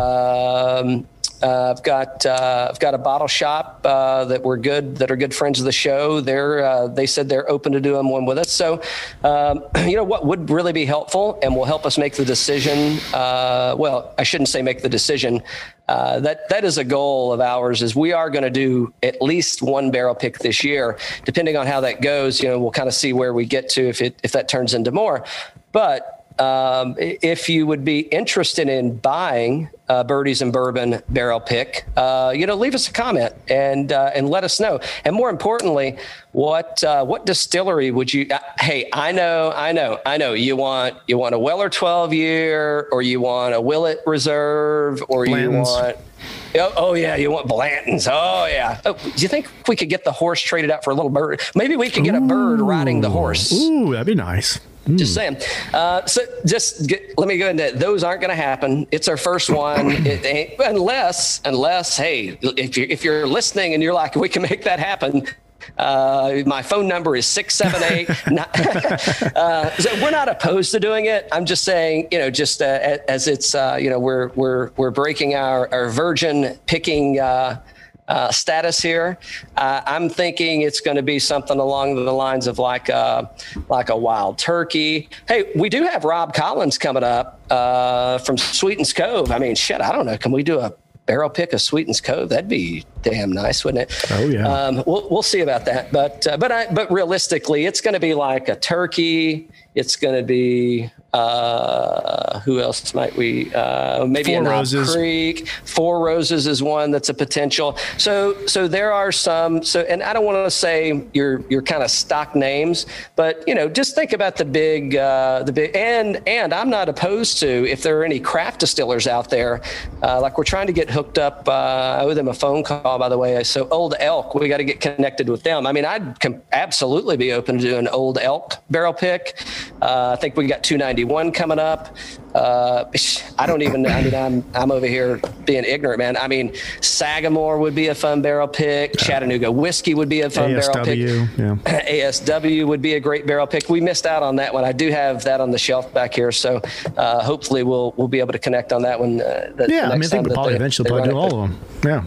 Um, uh, I've got uh, I've got a bottle shop uh, that we're good that are good friends of the show. They're uh, they said they're open to doing one with us. So um, you know what would really be helpful and will help us make the decision. Uh, well, I shouldn't say make the decision. Uh, that that is a goal of ours. Is we are going to do at least one barrel pick this year. Depending on how that goes, you know, we'll kind of see where we get to if it if that turns into more. But Um, if you would be interested in buying uh, Birdies and Bourbon barrel pick, uh, you know, leave us a comment and uh, and let us know. And more importantly, what uh, what distillery would you? Uh, hey, I know, I know, I know. You want you want a Weller twelve year, or you want a Willett Reserve, or Blanton's. You want oh, oh yeah, you want Blanton's. Oh yeah. Oh, do you think we could get the horse traded out for a little bird? Maybe we could get ooh, a bird riding the horse. Ooh, that'd be nice. Just saying. Uh, so just get, let me go into those aren't going to happen. It's our first one. It ain't, unless, unless, hey, if you're, if you're listening and you're like, we can make that happen. Uh, my phone number is six seven eight. uh, so we're not opposed to doing it. I'm just saying, you know, just uh, as it's, uh, you know, we're, we're, we're breaking our, our virgin picking, uh, uh, status here. Uh, I'm thinking it's going to be something along the lines of like a, like a wild turkey. Hey, we do have Rob Collins coming up uh, from Sweetens Cove. I mean, shit, I don't know. Can we do a barrel pick of Sweetens Cove? That'd be damn nice, wouldn't it? Oh yeah. Um, we'll we'll see about that, but uh, but I but realistically, it's going to be like a turkey. It's going to be uh, who else might we? Uh, maybe a Knob Creek. Four Roses is one that's a potential. So so there are some. So and I don't want to say your your kind of stock names, but you know, just think about the big uh, the big and and I'm not opposed to if there are any craft distillers out there. Uh, like we're trying to get hooked up. Uh, I owe them a phone call, by the way. So Old Elk, we got to get connected with them. I mean, I'd com- absolutely be open to an Old Elk barrel pick. Uh, I think we got two ninety-one coming up. Uh, I don't even know. I mean, I'm, I'm over here being ignorant, man. I mean, Sagamore would be a fun barrel pick. Yeah. Chattanooga Whiskey would be a fun A S W, barrel pick. Yeah. A S W would be a great barrel pick. We missed out on that one. I do have that on the shelf back here. So uh, hopefully we'll we'll be able to connect on that one. Uh, the, yeah, the next I mean, I think we'll probably they, eventually probably do all of them. Yeah.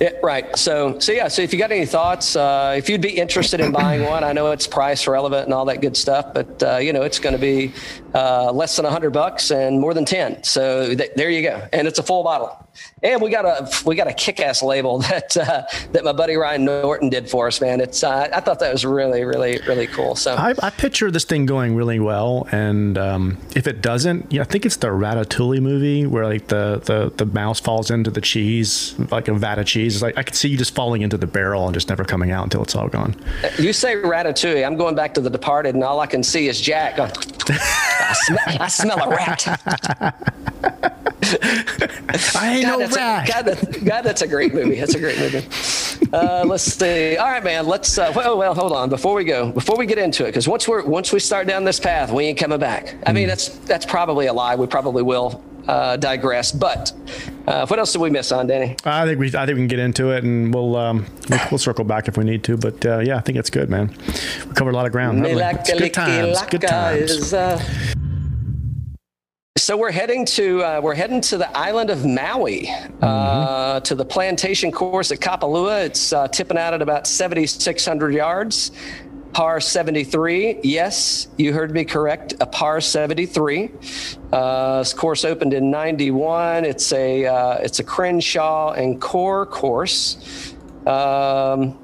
Yeah, right. So, so yeah. So, if you got any thoughts, uh, if you'd be interested in buying one, I know it's price relevant and all that good stuff, but uh, you know, it's going to be uh, less than a hundred bucks and more than ten. So th- there you go, and it's a full bottle. And we got a we got a kick-ass label that uh, that my buddy Ryan Norton did for us, man. It's uh, I thought that was really, really, really cool. So I, I picture this thing going really well, and um, if it doesn't, yeah, I think it's the Ratatouille movie where like the the the mouse falls into the cheese, like a vat of cheese. It's like I could see you just falling into the barrel and just never coming out until it's all gone. You say Ratatouille. I'm going back to The Departed, and all I can see is Jack. I, sm- I smell a rat. I ain't God, no rat. A, God, that's, God, that's a great movie. That's a great movie. Uh, let's see. All right, man. Let's. Uh, well, well, hold on. Before we go, before we get into it, because once we're once we start down this path, we ain't coming back. I mm. mean, that's that's probably a lie. We probably will. Uh, digress, but uh, what else did we miss on, Danny? I think we, I think we can get into it, and we'll um, we'll, we'll circle back if we need to. But uh, yeah, I think it's good, man. We covered a lot of ground. It's good times. It's good times. Is, uh... So we're heading to uh, we're heading to the island of Maui, mm-hmm. uh, to the plantation course at Kapalua. It's uh, tipping out at about seventy-six hundred yards. Par seventy-three. Yes, you heard me correct. A par seventy-three. Uh, this course opened in ninety-one. It's a uh, it's a Crenshaw and Core course. Um,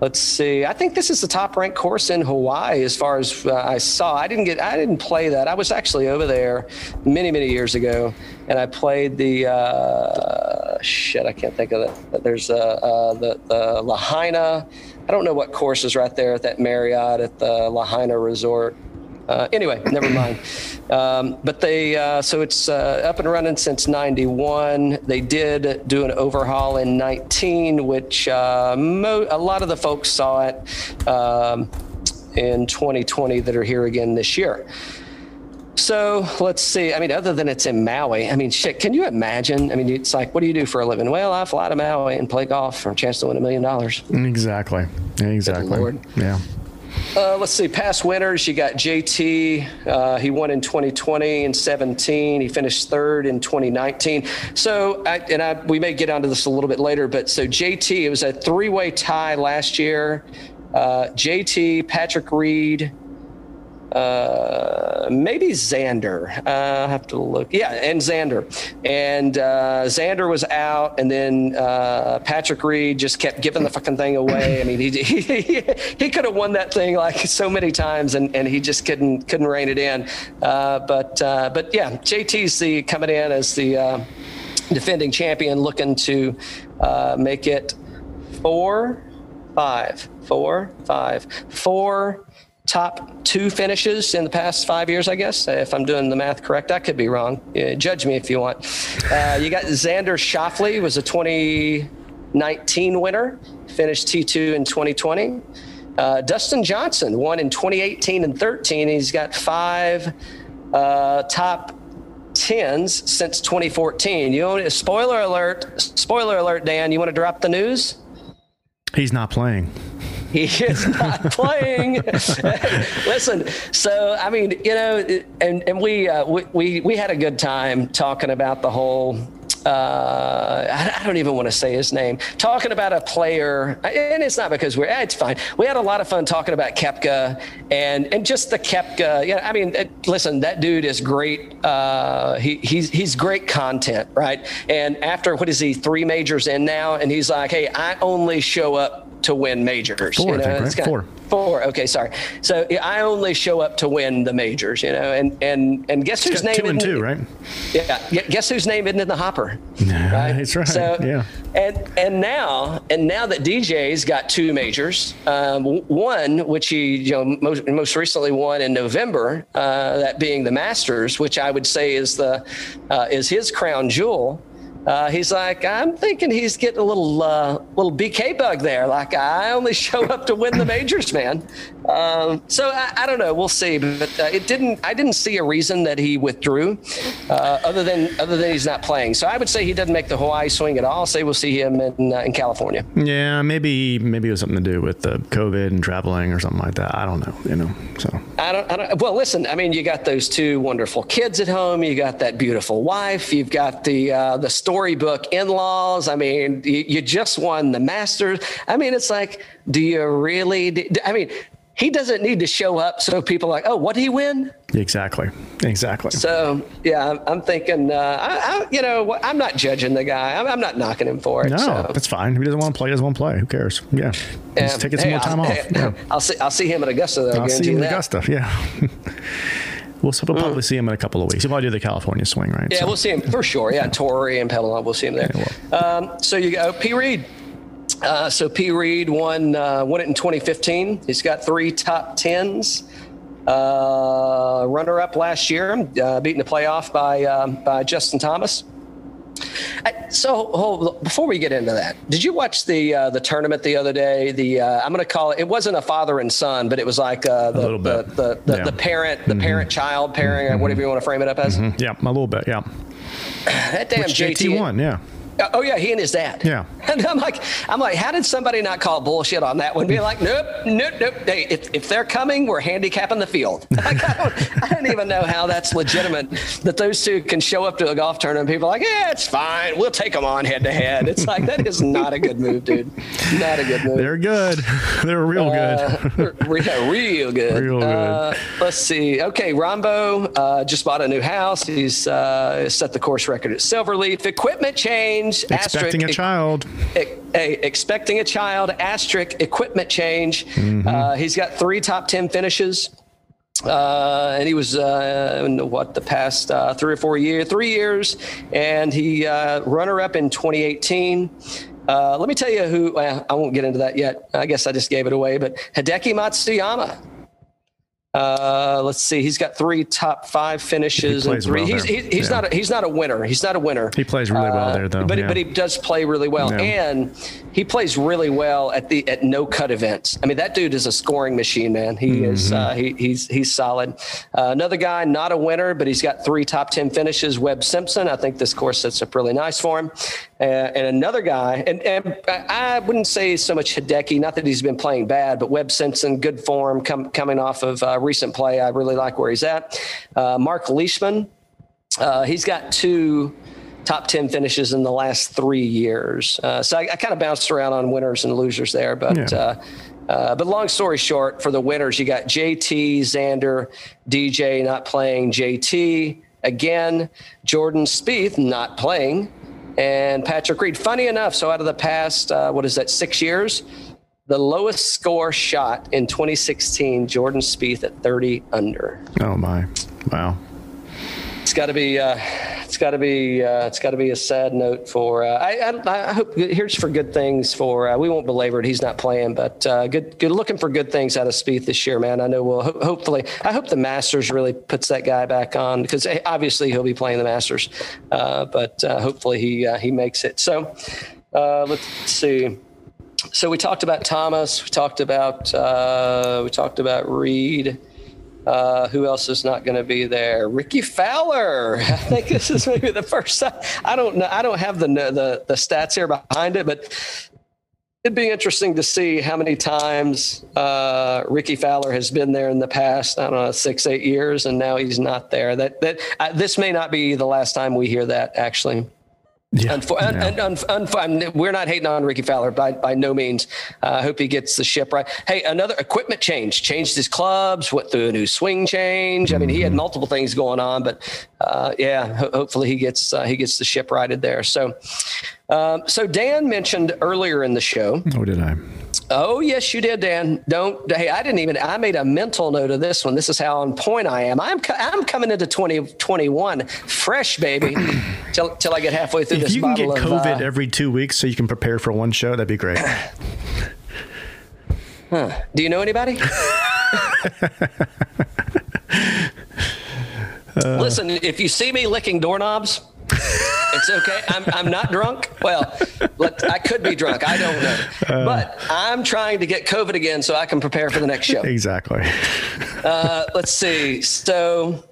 let's see. I think this is the top ranked course in Hawaii, as far as uh, I saw. I didn't get. I didn't play that. I was actually over there many many years ago, and I played the. Uh, shit, I can't think of it. There's uh, uh, the the Lahaina. I don't know what course is right there at that Marriott at the Lahaina Resort. Uh, anyway, never mind. Um, but they, uh, so it's uh, up and running since ninety-one. They did do an overhaul in nineteen, which uh, mo- a lot of the folks saw it um, in twenty twenty that are here again this year. So let's see. I mean, other than it's in Maui, I mean, shit, can you imagine? I mean, it's like, what do you do for a living? Well, I fly to Maui and play golf for a chance to win a million dollars. Exactly. Exactly. Good Lord. Yeah. Uh, let's see. Past winners, you got J T. Uh, he won in twenty twenty and seventeen. He finished third in twenty nineteen. So, I, and I, we may get onto this a little bit later, but so J T, it was a three-way tie last year. Uh, J T, Patrick Reed, Uh, maybe Xander. Uh, I have to look. Yeah, and Xander. And uh, Xander was out, and then uh, Patrick Reed just kept giving the fucking thing away. I mean, he he, he could have won that thing like so many times, and, and he just couldn't couldn't rein it in. Uh, but uh, but yeah, J T's the coming in as the uh, defending champion, looking to uh, make it four, five, four, five, four. Top two finishes in the past five years, I guess, if I'm doing the math correct. I could be wrong. Yeah, judge me if you want. Uh, you got Xander Schauffele, was a twenty nineteen winner, finished T two in twenty twenty. Uh, Dustin Johnson won in twenty eighteen and thirteen. He's got five uh, top tens since twenty fourteen. You only, spoiler alert, spoiler alert, Dan, you want to drop the news? He's not playing. He is not playing. Listen, so, I mean, you know, and, and we, uh, we, we, we had a good time talking about the whole Uh, I, I don't even want to say his name. Talking about a player, and it's not because we're, it's fine. We had a lot of fun talking about Koepka and, and just the Koepka. Yeah, I mean, it, listen, that dude is great. Uh, he, he's, he's great content, right? And after, what is he, three majors in now? And he's like, hey, I only show up to win majors. Four, you know, I think, right? Kinda, four. Four. Okay, sorry. So yeah, I only show up to win the majors, you know, and and and guess whose name? Two and two, right? Yeah. Guess whose name isn't in the hopper? Right. That's right. So, yeah. And and now and now that D J's got two majors, um, one which he you know most most recently won in November, uh, that being the Masters, which I would say is the uh, is his crown jewel. Uh, he's like, I'm thinking he's getting a little uh, little B K bug there. Like, I only show up to win the majors, man. Um, so I, I don't know. We'll see. But uh, it didn't. I didn't see a reason that he withdrew, uh, other than other than he's not playing. So I would say he doesn't make the Hawaii swing at all. Say we'll see him in uh, in California. Yeah, maybe maybe it was something to do with the COVID and traveling or something like that. I don't know. You know. So I don't. I don't well, listen. I mean, you got those two wonderful kids at home. You got that beautiful wife. You've got the uh, the story. Storybook in-laws. I mean, you, you just won the Masters. I mean, it's like, do you really? Do, I mean, he doesn't need to show up so people are like, oh, what did he win? Exactly. Exactly. So, yeah, I'm, I'm thinking, uh, I, I, you know, I'm not judging the guy. I'm, I'm not knocking him for it. No, so. That's fine. If he doesn't want to play, he doesn't want to play. Who cares? Yeah. Just um, take it some hey, more time I'll, off. Hey, yeah. I'll see I'll see him at Augusta, though. I'll see him at Augusta, yeah. We'll probably mm. see him in a couple of weeks. He'll probably do the California swing, right? Yeah, so. We'll see him for sure. Yeah, yeah. Torrey and Petaluma, we'll see him there. Yeah, well. um, so you go, P. Reed. Uh, so P. Reed won uh, won it in twenty fifteen. He's got three top tens. Uh, runner-up last year, uh, beating the playoff by um, by Justin Thomas. I, so hold, before we get into that, did you watch the uh, the tournament the other day? The uh, I'm going to call it. It wasn't a father and son, but it was like uh, the, a little bit. the the, the, yeah. the parent the mm-hmm. parent child pairing, mm-hmm. whatever you want to frame it up as. Mm-hmm. Yeah, a little bit. Yeah. That damn Which J T won. Yeah. Oh yeah, he and his dad. Yeah. And I'm like, I'm like, how did somebody not call bullshit on that one? Be like, nope, nope, nope. Hey, if, if they're coming, we're handicapping the field. Like, I don't, I don't even know how that's legitimate. That those two can show up to a golf tournament. People are like, yeah, it's fine. We'll take them on head to head. It's like, that is not a good move, dude. Not a good move. They're good. They're real uh, good. Yeah, real good. Real good. Uh, let's see. Okay, Rombo uh, just bought a new house. He's uh, set the course record at Silverleaf. Equipment change. Expecting asterisk, a child. E- e- expecting a child, asterisk, equipment change. Mm-hmm. Uh, he's got three top ten finishes. Uh, and he was, uh, in the, what, the past uh, three or four years, three years. And he uh, runner-up in twenty eighteen. Uh, let me tell you who, well, I won't get into that yet. I guess I just gave it away. But Hideki Matsuyama. Uh, let's see. He's got three top five finishes. He and three. Well he's he, he's yeah. not a, he's not a winner. He's not a winner. He plays really well uh, there, though. But yeah. but he does play really well, yeah. and he plays really well at the at no cut events. I mean, that dude is a scoring machine, man. He mm-hmm. is. Uh, he he's he's solid. Uh, another guy, not a winner, but he's got three top ten finishes. Webb Simpson. I think this course sets up really nice for him. Uh, and another guy, and and I wouldn't say so much Hideki. Not that he's been playing bad, but Webb Simpson, good form, com- coming off of. Uh, recent play. I really like where he's at. Uh, Mark Leishman, uh, he's got two top ten finishes in the last three years. Uh, so I, I kind of bounced around on winners and losers there, but, yeah. uh, uh, but long story short, for the winners, you got J T, Xander, D J not playing, J T again, Jordan Spieth not playing, and Patrick Reed. Funny enough, so out of the past, uh, what is that, six years, the lowest score shot in twenty sixteen, Jordan Spieth at thirty under. Oh my! Wow. It's got to be. Uh, it's got to be. Uh, it's got to be a sad note for. Uh, I, I. I hope here's for good things for. Uh, we won't belabor it. He's not playing, but uh, good. Good looking for good things out of Spieth this year, man. I know. We'll ho- hopefully. I hope the Masters really puts that guy back on because obviously he'll be playing the Masters, uh, but uh, hopefully he uh, he makes it. So uh, let's see. So we talked about Thomas. We talked about uh, we talked about Reed. Uh, who else is not going to be there? Ricky Fowler. I think this is maybe the first time. I don't know. I don't have the the the stats here behind it, but it'd be interesting to see how many times uh, Ricky Fowler has been there in the past. I don't know, six, eight years, and now he's not there. That that I, this may not be the last time we hear that. Actually. Yeah, and, for, yeah. and, and, and, and we're not hating on Ricky Fowler by, by no means. I uh, hope he gets the ship right. Hey, another equipment change, changed his clubs, went through a new swing change. I mean, mm-hmm. he had multiple things going on, but uh, yeah, ho- hopefully he gets uh, he gets the ship righted there. So, um, so Dan mentioned earlier in the show. Oh, did I? Oh, yes, you did, Dan. Don't. Hey, I didn't even. I made a mental note of this one. This is how on point I am. I'm I'm coming into twenty twenty-one fresh, baby, till till I get halfway through. If this you can get of, COVID uh, every two weeks so you can prepare for one show, that'd be great. Huh. Do you know anybody? uh, Listen, if you see me licking doorknobs, it's okay. I'm I'm not drunk. Well, let, I could be drunk. I don't know. Uh, but I'm trying to get COVID again so I can prepare for the next show. Exactly. uh, let's see. So...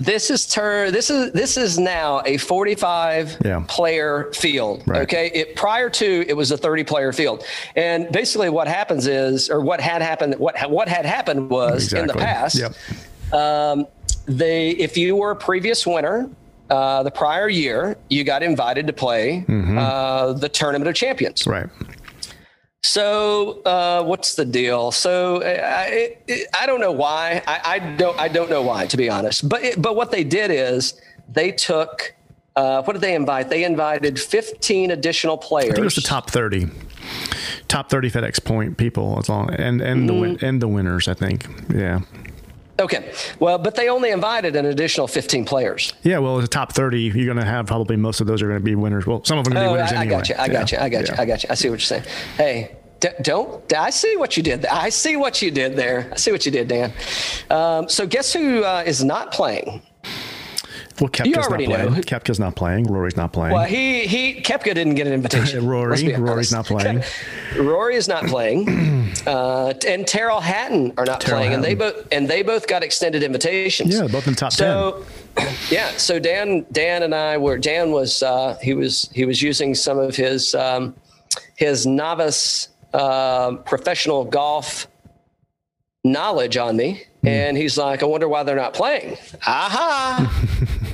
This is ter- This is this is now a forty-five yeah. player field. Right. Okay, it prior to it was a thirty player field, and basically what happens is, or what had happened, what what had happened was exactly. in the past, yep. um, they if you were a previous winner, uh, the prior year, you got invited to play mm-hmm. uh, the Tournament of Champions. Right. So uh, what's the deal? So I, I, I don't know why. I, I don't I don't know why, to be honest. But it, but what they did is they took uh, what did they invite? They invited fifteen additional players. I think it was the top thirty, top thirty FedEx Point people, as long and and mm-hmm. the and the winners, I think. Yeah. Okay. Well, but they only invited an additional fifteen players. Yeah. Well, the top thirty, you're going to have probably most of those are going to be winners. Well, some of them are going to be winners. Oh, I, anyway. I got you. I yeah. got you. I got yeah. you. I got you. I see what you're saying. Hey, d- don't, d- I see what you did. I see what you did there. I see what you did, Dan. Um, so guess who uh, is not playing? Well, Koepka's not playing. Know. Koepka's not playing. Rory's not playing. Well, he, he, Koepka didn't get an invitation. Rory, Rory's not playing. Rory is not playing. uh, and Terrell Hatton are not Terrell playing. Hatton. And they both, and they both got extended invitations. Yeah. Both in the top so, ten. Yeah. So Dan, Dan and I were, Dan was, uh, he was, he was using some of his, um, his novice, um, professional golf knowledge on me. Mm. And he's like, I wonder why they're not playing. Aha.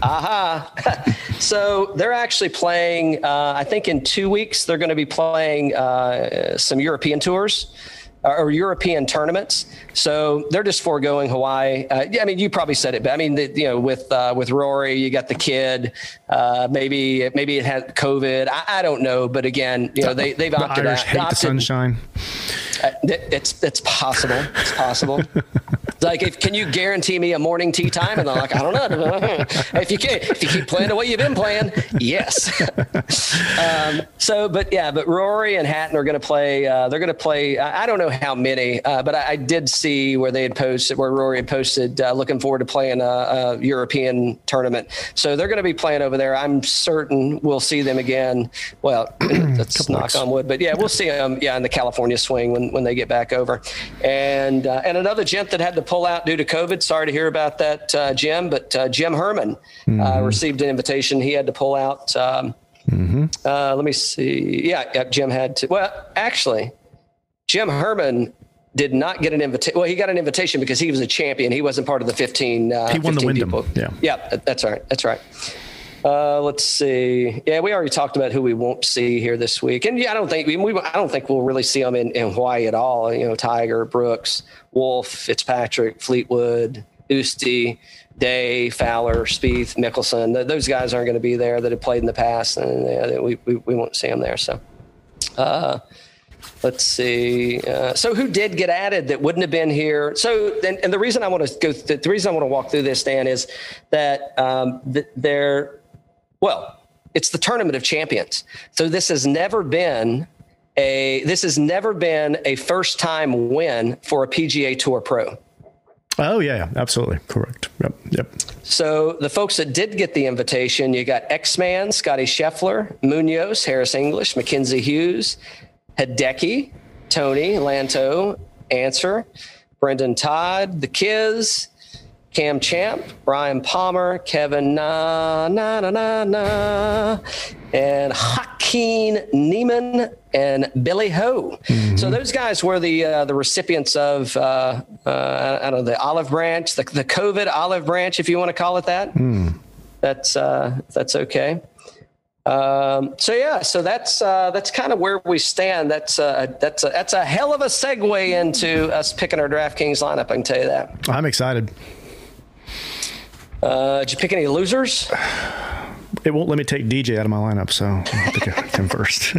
Aha. Uh-huh. So they're actually playing, uh, I think in two weeks, they're going to be playing uh, some European tours or, or European tournaments. So they're just foregoing Hawaii. Uh, yeah, I mean, you probably said it, but I mean, the, you know, with uh, with Rory, you got the kid. Uh, maybe maybe it had COVID. I, I don't know. But again, you know, they, they've the opted Irish out. Hate opted, the sunshine. Uh, it, it's, it's possible. It's possible. Like, if, can you guarantee me a morning tea time? And they're like, I don't know. If you can, if you keep playing the way you've been playing, yes. um, so, but yeah, but Rory and Hatton are going to play. Uh, they're going to play. I don't know how many, uh, but I, I did see where they had posted, where Rory had posted, uh, looking forward to playing a, a European tournament. So they're going to be playing over there. I'm certain we'll see them again. Well, that's knock weeks. on wood, but yeah, we'll see them. Yeah, in the California swing when when they get back over, and uh, and another gent that had to pull out due to COVID. Sorry to hear about that, uh, Jim, but uh, Jim Herman mm-hmm. uh, received an invitation. He had to pull out. Um, mm-hmm. uh, let me see. Yeah, yeah, Jim had to. Well, actually, Jim Herman did not get an invitation. Well, he got an invitation because he was a champion. He wasn't part of the fifteen. Uh, he won fifteen the Wyndham. People. Yeah, yeah, that's right. That's right. Uh, let's see. Yeah, we already talked about who we won't see here this week, and yeah, I don't think we. we I don't think we'll really see them in, in Hawaii at all. You know, Tiger, Brooks, Wolf, Fitzpatrick, Fleetwood, Usti, Day, Fowler, Spieth, Mickelson. Th- those guys aren't going to be there that have played in the past, and yeah, we, we we won't see them there. So, uh, let's see. Uh, so, who did get added that wouldn't have been here? So, and, and the reason I want to go, th- the reason I want to walk through this, Dan, is that um, th- they're. Well, it's the Tournament of Champions. So this has never been a this has never been a first time win for a P G A Tour pro. Oh, yeah, absolutely. Correct. Yep. Yep. So the folks that did get the invitation, you got X-Man, Scottie Scheffler, Munoz, Harris English, Mackenzie Hughes, Hideki, Tony, Lanto, Answer, Brendan Todd, The Kiz, Cam Champ, Brian Palmer, Kevin Na Na Na Na Na, and Joaquin Neiman and Billy Ho. Mm-hmm. So those guys were the uh, the recipients of uh, uh, I don't know the olive branch, the the COVID olive branch, if you want to call it that. Mm. That's uh, that's okay. Um, so yeah, so that's uh, that's kind of where we stand. That's uh, that's a, that's a hell of a segue into us picking our DraftKings lineup. I can tell you that. I'm excited. Uh, did you pick any losers? It won't let me take D J out of my lineup, so I'll pick him first.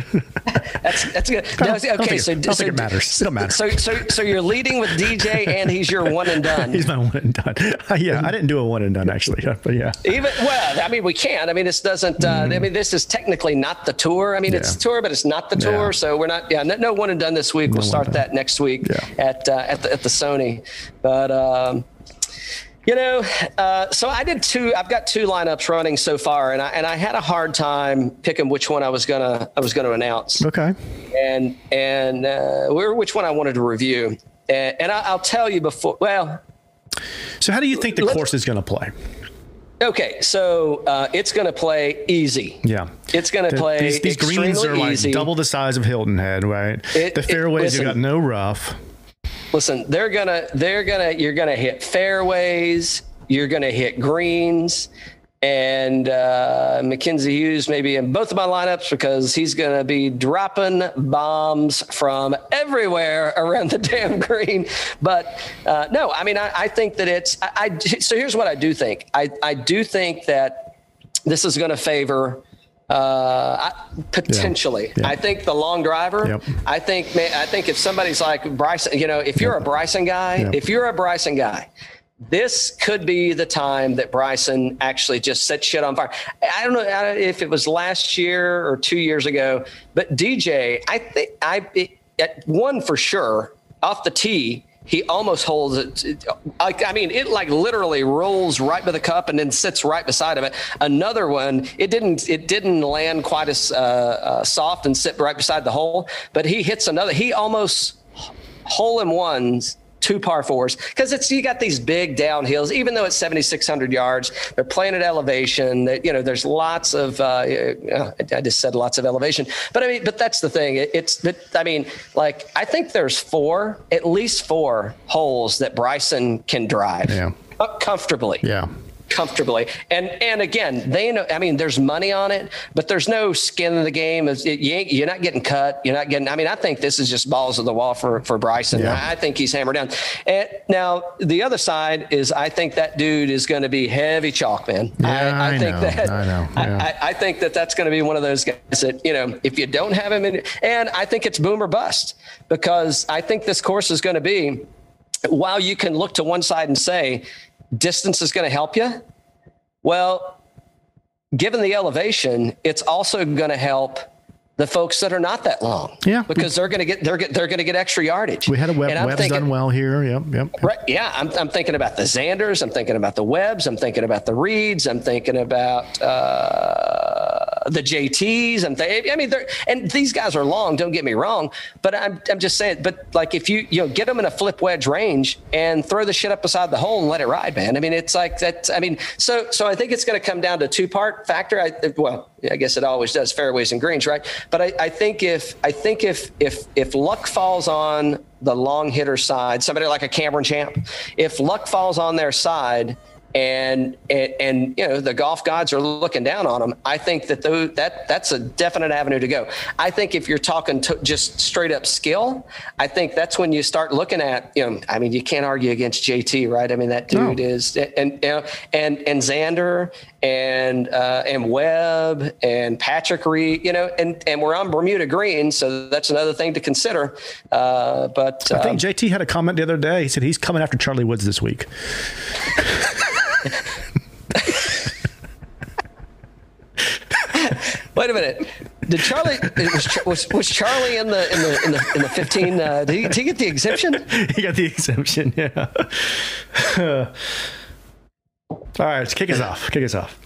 that's that's good. No, okay, I don't think, so, it, I don't so, think it matters. It don't matter. So so so you're leading with D J, and he's your one and done. He's my one and done. Uh, yeah, I didn't do a one and done actually. But yeah. Even well, I mean, we can't. I mean, this doesn't. Uh, mm. I mean, this is technically not the tour. I mean, yeah. it's the tour, but it's not the tour. Yeah. So we're not. Yeah, no, no one and done this week. No we'll start that next week yeah. at uh, at the at the Sony, but. Um, You know, uh, so I did two. I've got two lineups running so far, and I and I had a hard time picking which one I was gonna I was gonna announce. Okay. And and uh, where which one I wanted to review, and, and I, I'll tell you before. Well, so how do you think the course is gonna play? Okay, so uh, it's going to play easy. Yeah, it's going to the, play these, these greens are like easy. Double the size of Hilton Head, right? It, the fairways it, listen, you got no rough. Listen, they're gonna, they're gonna, you're gonna hit fairways, you're gonna hit greens, and uh, Mackenzie Hughes maybe in both of my lineups because he's gonna be dropping bombs from everywhere around the damn green. But uh, no, I mean, I, I think that it's. I, I so here's what I do think. I I do think that this is gonna favor. Uh, I, potentially, yeah, yeah. I think the long driver, yep. I think, man, I think if somebody's like Bryson, you know, if you're yep. a Bryson guy, yep. if you're a Bryson guy, this could be the time that Bryson actually just set shit on fire. I don't know if it was last year or two years ago, but D J, I think I, it, at one for sure off the tee, he almost holds it. Like, I mean, it like literally rolls right by the cup and then sits right beside of it. Another one, it didn't, it didn't land quite as uh, uh, soft and sit right beside the hole, but he hits another, he almost hole in ones, two par fours, because it's, you got these big downhills, even though it's seventy-six hundred yards, they're playing at elevation that, you know, there's lots of, uh, I just said lots of elevation, but I mean, but that's the thing. It, it's, it, I mean, like, I think there's four, at least four holes that Bryson can drive yeah. up comfortably. Yeah. Comfortably. And, and again, they know, I mean, there's money on it, but there's no skin in the game. It, you ain't, you're not getting cut. You're not getting, I mean, I think this is just balls of the wall for, for Bryson. Yeah. I think he's hammered down. And now the other side is, I think that dude is going to be heavy chalk, man. Yeah, I, I, I think know, that, I, know, yeah. I, I think that that's going to be one of those guys that, you know, if you don't have him in, and I think it's boom or bust because I think this course is going to be, while you can look to one side and say, distance is going to help you. Well, given the elevation, it's also going to help the folks that are not that long. Yeah, because they're going to get they're they're going to get extra yardage. We had a web. Web's thinking, done well here. Yep, yep. yep. Right, yeah, I'm I'm thinking about the Xanders. I'm thinking about the Webbs. I'm thinking about the Reeds. I'm thinking about uh, the J Ts. I'm th- I mean, and these guys are long. Don't get me wrong, but I'm I'm just saying. But like, if you you know get them in a flip wedge range and throw the shit up beside the hole and let it ride, man. I mean, it's like that. I mean, so so I think it's going to come down to two part factor. I well, I guess it always does. Fairways and greens, right? But I, I think if I think if if if luck falls on the long hitter side, somebody like a Cameron Champ, if luck falls on their side, and and, and you know the golf gods are looking down on them, I think that the, that that's a definite avenue to go. I think if you're talking to just straight up skill, I think that's when you start looking at you know I mean you can't argue against J T, right? I mean that dude no. is and you know, and and Xander. And uh, and Webb and Patrick Reed, you know, and, and we're on Bermuda Green, so that's another thing to consider. Uh, but I think um, J T had a comment the other day. He said he's coming after Charlie Woods this week. Wait a minute. Did Charlie was, was was Charlie in the in the in the, in the fifteen? Uh, did, he, did he get the exemption? He got the exemption. Yeah. All right, kick us off. Kick us off.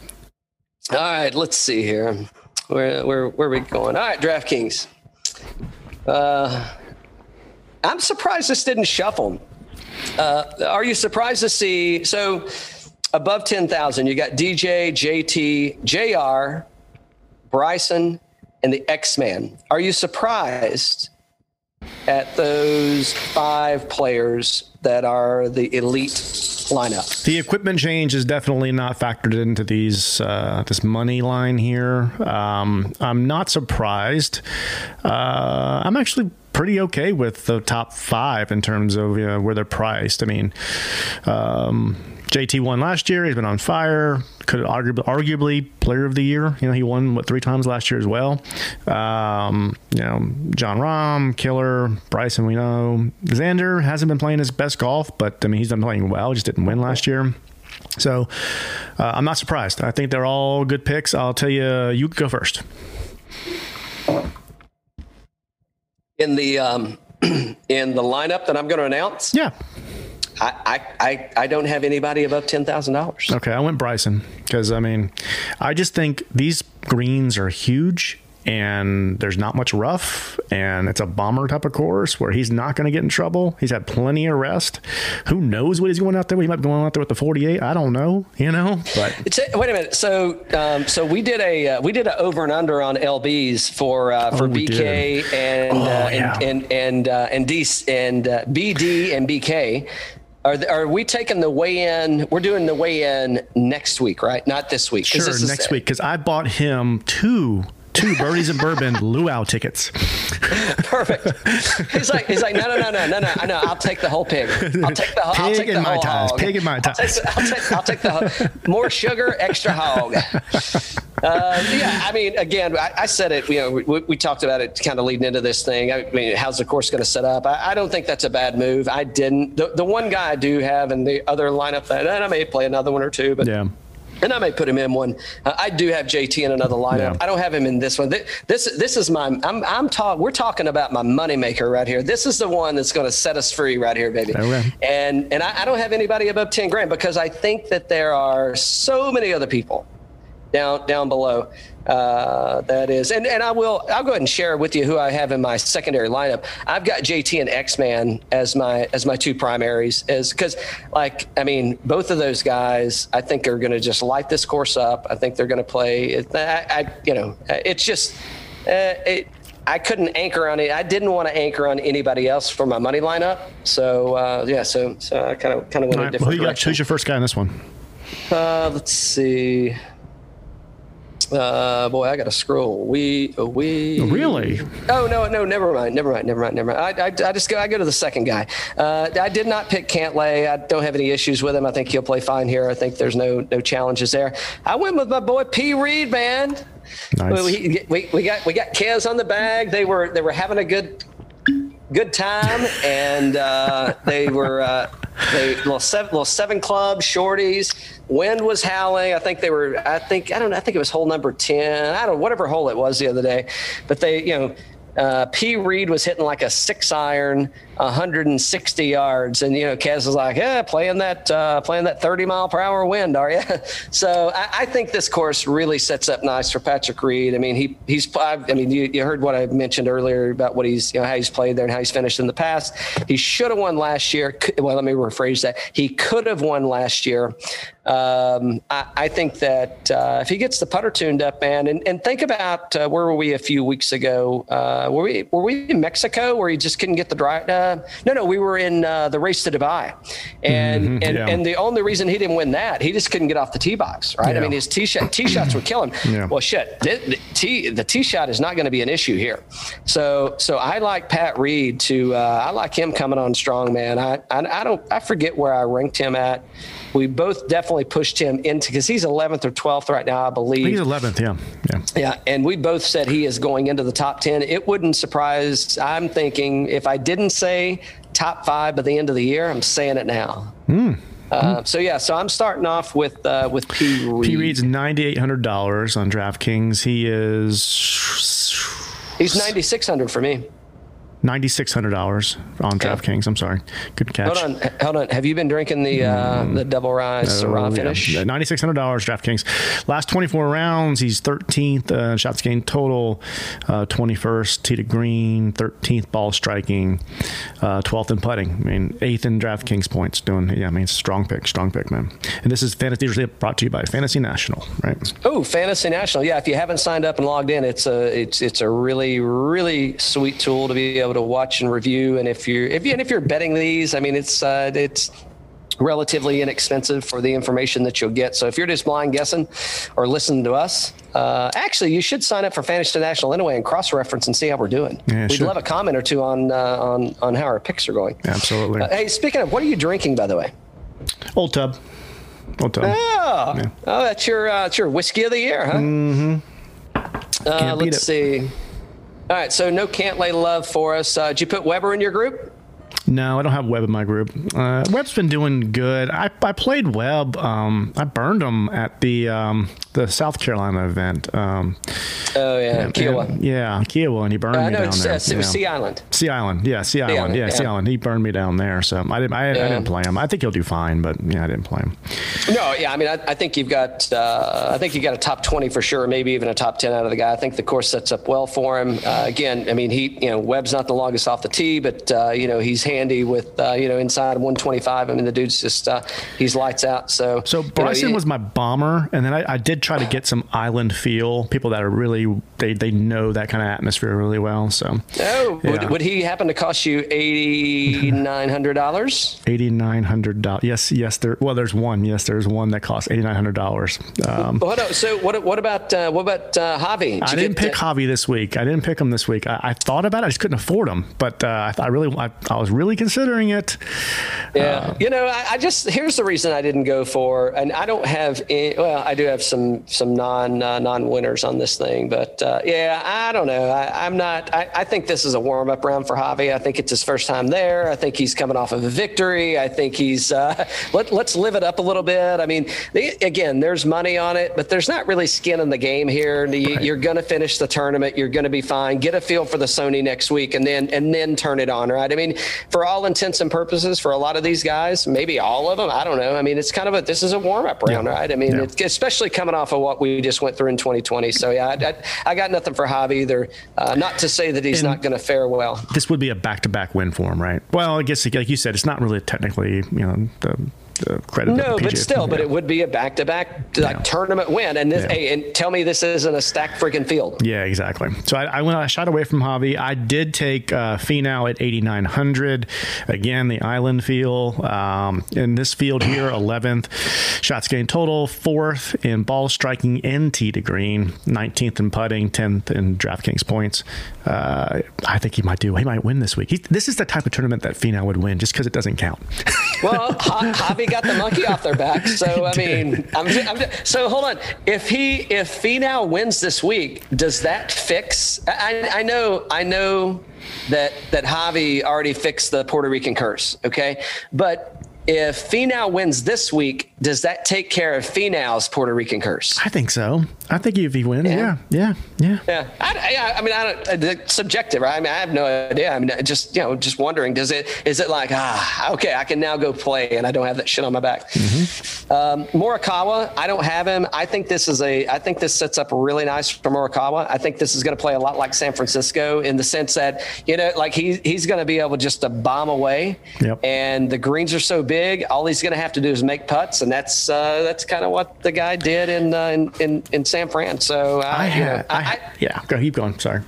All right, let's see here. Where where where are we going? All right, DraftKings. Uh, I'm surprised this didn't shuffle. Uh, are you surprised to see? So above ten thousand, you got D J, J T, J R, Bryson, and the X-Man. Are you surprised at those five players that are the elite lineup. The equipment change is definitely not factored into these uh, this money line here. Um, I'm not surprised. Uh, I'm actually pretty okay with the top five in terms of you know, where they're priced. I mean, um, J T won last year. He's been on fire. Could arguably, arguably player of the year. You know, he won what three times last year as well. Um, you know, Jon Rahm, killer. Bryson, we know. Xander hasn't been playing his best golf, but I mean, he's been playing well. He just didn't win last year. So uh, I'm not surprised. I think they're all good picks. I'll tell you, you go first. In the um, in the lineup that I'm going to announce? Yeah. I, I, I don't have anybody above ten thousand dollars. Okay, I went Bryson because, I mean, I just think these greens are huge and there's not much rough and it's a bomber type of course where he's not going to get in trouble. He's had plenty of rest. Who knows what he's going out there with? He might be going out there with the forty-eight. I don't know, you know. But it's a, wait a minute. So um, so we did a uh, we did an over and under on L Bs for uh, for oh, B K and, oh, uh, yeah. and and and uh, and D and uh, B D and B K. Are, are we taking the weigh-in? We're doing the weigh-in next week, right? Not this week. Sure, this next is, week, because I bought him two two birdies and bourbon luau tickets. Perfect. He's like, he's like, no, no, no, no, no, no. I know. I'll take the whole pig. I'll take the, I'll take the whole ties. hog. Pig in my ties. I'll take the, I'll take, I'll take the more sugar, extra hog. Uh, yeah, I mean, again, I, I said it. You know, we, we talked about it, kind of leading into this thing. I mean, how's the course going to set up? I, I don't think that's a bad move. I didn't. The, the one guy I do have, in the other lineup that, and I may play another one or two, but yeah. And I may put him in one. Uh, I do have J T in another lineup. Yeah. I don't have him in this one. This this, this is my. I'm I'm talking. We're talking about my moneymaker right here. This is the one that's going to set us free right here, baby. Okay. And and I, I don't have anybody above ten grand because I think that there are so many other people down down below. Uh, that is, and, and I will. I'll go ahead and share with you who I have in my secondary lineup. I've got J T and X-Man as my as my two primaries, as because like I mean, both of those guys I think are going to just light this course up. I think they're going to play. I, I you know, it's just uh, it. I couldn't anchor on it. I didn't want to anchor on anybody else for my money lineup. So uh, yeah, so so I kind of kind of went right, a different. Well, who got, who's your first guy in this one? Uh, let's see. Uh, boy, I got to scroll. We, we. Really? Oh no, no, never mind, never mind, never mind, never mind. I, I, I just go. I go to the second guy. Uh, I did not pick Cantlay. I don't have any issues with him. I think he'll play fine here. I think there's no no challenges there. I went with my boy P. Reed, man. Nice. We, we, we got we got Kez on the bag. They were they were having a good good time, and uh, they were. Uh, They little seven, little seven club shorties. Wind was howling. I think they were. I think I don't know. I think it was hole number ten. I don't know, whatever hole it was the other day. But they, you know, uh, P. Reed was hitting like a six iron, one hundred sixty yards, and you know, Kaz was like, yeah, playing that, uh, playing that thirty mile per hour wind, are you? So I, I think this course really sets up nice for Patrick Reed. I mean, he he's. I mean, you, you heard what I mentioned earlier about what he's, you know, how he's played there and how he's finished in the past. He should have won last year. Well, let me rephrase that. He could have won last year. Um, I, I think that uh, if he gets the putter tuned up, man, and, and think about uh, where were we a few weeks ago? Uh, were we were we in Mexico where he just couldn't get the dry? Uh, no, no, we were in uh, the race to Dubai, and mm-hmm, and, yeah. and the only reason he didn't win that, he just couldn't get off the tee box, right? Yeah. I mean, his tee shot tee shots would kill him. Yeah. Well, shit, the, the tee the tee shot is not going to be an issue here. So so I like Pat Reed to uh, I like him coming on strong, man. I, I I don't I forget where I ranked him at. We both definitely pushed him into because he's eleventh or twelfth right now, I believe. He's eleventh, yeah. yeah, yeah. And we both said he is going into the top ten. It wouldn't surprise. I'm thinking if I didn't say top five by the end of the year, I'm saying it now. Mm. Uh, so yeah, so I'm starting off with uh, with P. Reed. P. Reed's nine thousand eight hundred dollars on DraftKings. He is. He's nine thousand six hundred dollars for me. nine thousand six hundred dollars on DraftKings. I'm sorry. Good catch. Hold on. Hold on. Have you been drinking the uh, the Double Rye Syrah finish? Yeah. nine thousand six hundred dollars DraftKings. Last twenty-four rounds, he's thirteenth. Uh, shots gained total, uh, twenty-first. Tee to green, thirteenth ball striking, uh, twelfth in putting. I mean, eighth in DraftKings points. Doing, yeah, I mean, strong pick, strong pick, man. And this is Fantasy University brought to you by Fantasy National, right? Oh, Fantasy National. Yeah, if you haven't signed up and logged in, it's a, it's, it's a really, really sweet tool to be able able to watch and review. And if you're if you and if you're betting these, I mean, it's uh, it's relatively inexpensive for the information that you'll get. So if you're just blind guessing or listening to us, uh, actually, you should sign up for Fantasy National anyway and cross-reference and see how we're doing. Yeah, We'd sure. love a comment or two on uh, on on how our picks are going. Absolutely. Uh, hey, speaking of, what are you drinking, by the way? Old Tub. Old Tub. Oh, yeah. oh that's your uh, that's your whiskey of the year, huh? Mm-hmm. Uh, let's it. see. All right, so no Can't Lay Love for us. Uh, did you put Weber in your group? No, I don't have Webb in my group. Uh, Webb's been doing good. I, I played Webb. Um, I burned him at the um, the South Carolina event. Um, oh, yeah, and, Kiowa. And, yeah, Kiowa, and he burned uh, me no, down there. Uh, yeah. Sea Island. Sea Island, yeah, Sea Island, Island yeah, yeah, Sea Island. He burned me down there, so I didn't, I, yeah. I didn't play him. I think he'll do fine, but, yeah, I didn't play him. No, yeah, I mean, I, I think you've got uh, I think you've got a top twenty for sure, maybe even a top ten out of the guy. I think the course sets up well for him. Uh, again, I mean, he, you know, Webb's not the longest off the tee, but, uh, you know, he's handy with, uh, you know, inside one twenty-five. I mean, the dude's just, uh, he's lights out. So, so Bryson you know, he, was my bomber. And then I, I did try to get some island feel, people that are really, they, they know that kind of atmosphere really well. So, oh, yeah. would, would he happen to cost you eight thousand nine hundred dollars? eight thousand nine hundred dollars. Yes, yes. There, well, there's one. Yes, there's one that costs eight thousand nine hundred dollars. Um, well, so what, what about, uh, what about uh, Javi? Did I didn't pick to- Javi this week. I didn't pick him this week. I, I thought about it. I just couldn't afford him. But uh, I, I really, I, I was really considering it. Yeah. Uh, you know, I, I just, here's the reason I didn't go for, and I don't have, any, well, I do have some, some non, uh, non-winners on this thing, but uh, yeah, I don't know. I, I'm not, I, I think this is a warm up round for Javi. I think it's his first time there. I think he's coming off of a victory. I think he's, uh, let, let's live it up a little bit. I mean, they, again, there's money on it, but there's not really skin in the game here. You, right. You're going to finish the tournament. You're going to be fine. Get a feel for the Sony next week and then, and then turn it on. Right. I mean, for all intents and purposes, for a lot of these guys, maybe all of them, I don't know. I mean, it's kind of a, this is a warm-up round, yeah. right? I mean, yeah. it's, especially coming off of what we just went through in twenty twenty. So, yeah, I, I, I got nothing for Javi either. Uh, not to say that he's and not going to fare well. This would be a back-to-back win for him, right? Well, I guess, like you said, it's not really technically, you know, the... Credit no, but still, yeah. but it would be a back-to-back like yeah. tournament win. And this, yeah. hey, and tell me this isn't a stacked freaking field. Yeah, exactly. So I, I went, I shot away from Javi. I did take uh, Finau at eighty-nine hundred. Again, the island feel. Um, in this field here, eleventh. Shots gained total, fourth in ball striking and tee to green, nineteenth in putting, tenth in DraftKings points. Uh, I think he might do. He might win this week. He, this is the type of tournament that Finau would win just because it doesn't count. Well, Javi got the monkey off their back. So, I mean, I'm, I'm, so hold on. If he, if Finau wins this week, does that fix? I, I know, I know that, that Javi already fixed the Puerto Rican curse. Okay. But if Finau wins this week, does that take care of Finau's Puerto Rican curse? I think so. I think if he wins, yeah, yeah, yeah. Yeah. yeah. I, I mean, I don't. Subjective, right? I mean, I have no idea. I mean, just you know, just wondering. Does it? Is it like ah, okay, I can now go play, and I don't have that shit on my back. Mm-hmm. Um, Morikawa, I don't have him. I think this is a. I think this sets up really nice for Morikawa. I think this is going to play a lot like San Francisco in the sense that you know, like he he's going to be able just to bomb away, yep. and the greens are so big. All he's going to have to do is make putts. And that's uh, that's kind of what the guy did in uh, in, in in San Fran. So uh, I had, you know, I, I, I yeah. Go keep going. Sorry.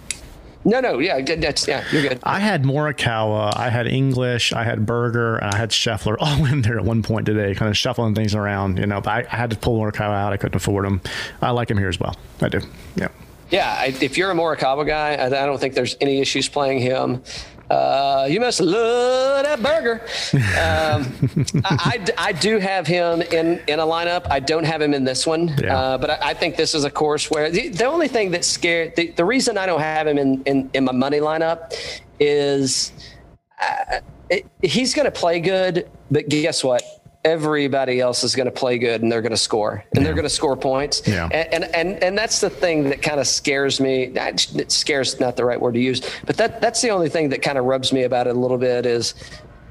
No, no, yeah, that's yeah, you're good. I had Morikawa, I had English, I had Berger, and I had Scheffler all in there at one point today, kind of shuffling things around. You know, but I, I had to pull Morikawa out. I couldn't afford him. I like him here as well. I do. Yeah. Yeah. If you're a Morikawa guy, I, I don't think there's any issues playing him. Uh, you must love that burger. Um, I, I, I do have him in, in a lineup. I don't have him in this one, yeah. uh, but I, I think this is a course where the, the only thing that scared the, the reason I don't have him in, in, in my money lineup is uh, it, he's going to play good, but guess what? Everybody else is going to play good and they're going to score and yeah. they're going to score points. Yeah. And, and, and, and that's the thing that kind of scares me. It scares, not the right word to use, but that that's the only thing that kind of rubs me about it a little bit is,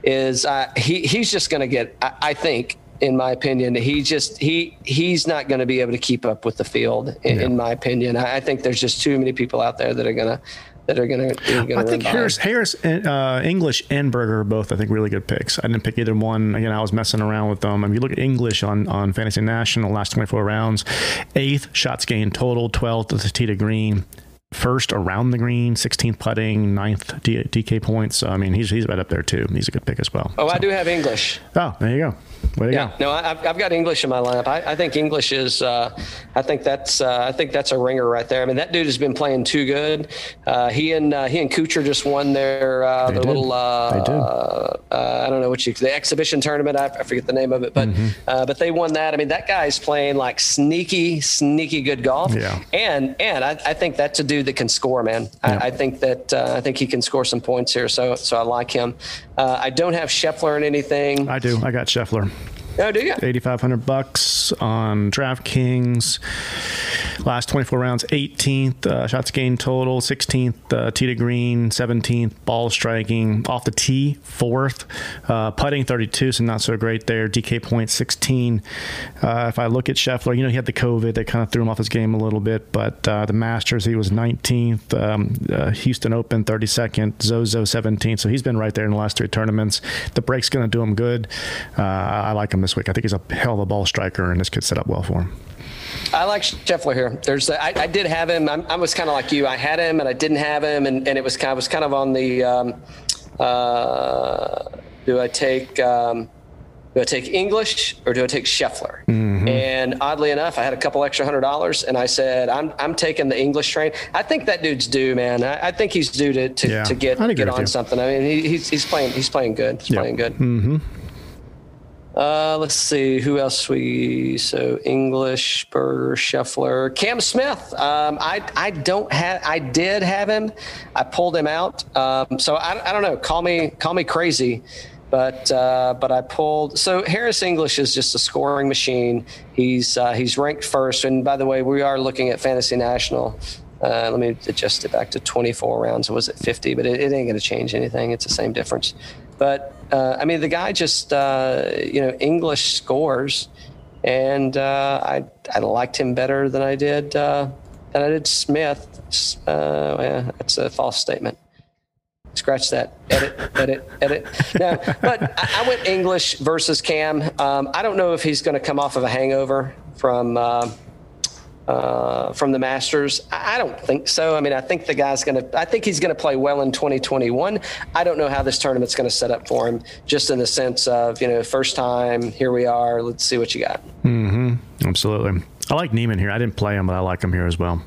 is uh, he, he's just going to get, I, I think, in my opinion, he just, he, he's not going to be able to keep up with the field. In, yeah. in my opinion, I, I think there's just too many people out there that are going to, that are going to. I think Harris, Harris, uh, English, and Berger are both, I think, really good picks. I didn't pick either one. Again, I was messing around with them. I mean, you look at English on, on Fantasy National, last twenty-four rounds, eighth shots gained total, twelfth at the tee to green, first around the green, sixteenth putting, ninth D- DK points. So, I mean, he's he's right up there too. He's a good pick as well. Oh, so. I do have English. Oh, there you go. Way to yeah, go. No, I've I've got English in my lineup. I, I think English is. Uh, I think that's. Uh, I think that's a ringer right there. I mean, that dude has been playing too good. Uh, he and uh, he and Kuchar just won their uh, their did. little. Uh, they did. Uh, uh, I don't know what you the exhibition tournament. I, I forget the name of it, but mm-hmm. uh, but they won that. I mean, that guy's playing like sneaky, sneaky good golf. Yeah. And and I, I think that's a dude that can score, man. I, yeah. I think that uh, I think he can score some points here. So so I like him. Uh, I don't have Scheffler in anything. I do. I got Scheffler. Oh, do you? eighty-five hundred bucks on DraftKings. Last twenty-four rounds, eighteenth uh, shots gained total, sixteenth uh, tee to green, seventeenth ball striking, off the tee, fourth, uh, putting thirty-two, so not so great there. D K points sixteen. Uh, if I look at Scheffler, you know, he had the COVID that kind of threw him off his game a little bit, but uh, the Masters, he was nineteenth, um, uh, Houston Open thirty-second, Zozo seventeenth, so he's been right there in the last three tournaments. The break's going to do him good. Uh, I like him this week. I think he's a hell of a ball striker, and this could set up well for him. I like Scheffler here. There's, the, I, I did have him. I'm, I was kind of like you. I had him, and I didn't have him, and, and it was kind of was kind of on the. Um, uh, do I take um, do I take English or do I take Scheffler? Mm-hmm. And oddly enough, I had a couple extra hundred dollars, and I said I'm I'm taking the English train. I think that dude's due, man. I, I think he's due to to, yeah. to get get on something. I mean, he, he's he's playing he's playing good. He's yeah. playing good. Mm-hmm. Uh, let's see who else we so English, Berger, Scheffler, Cam Smith. Um, I I don't have I did have him, I pulled him out. Um, so I I don't know. Call me call me crazy, but uh, but I pulled. So Harris English is just a scoring machine. He's uh, he's ranked first. And by the way, we are looking at Fantasy National. Uh, let me adjust it back to twenty-four rounds. Was it fifty? But it, it ain't going to change anything. It's the same difference. But uh, I mean, the guy just uh, you know English scores, and uh, I I liked him better than I did uh, than I did Smith. Uh, yeah, that's a false statement. Scratch that. Edit, edit, edit. No, but I, I went English versus Cam. Um, I don't know if he's going to come off of a hangover from. Uh, Uh, from the Masters. I don't think so. I mean, I think the guy's going to, I think he's going to play well in twenty twenty-one. I don't know how this tournament's going to set up for him, just in the sense of, you know, first time, here we are, let's see what you got. Mm-hmm. Absolutely. I like Neiman here. I didn't play him, but I like him here as well.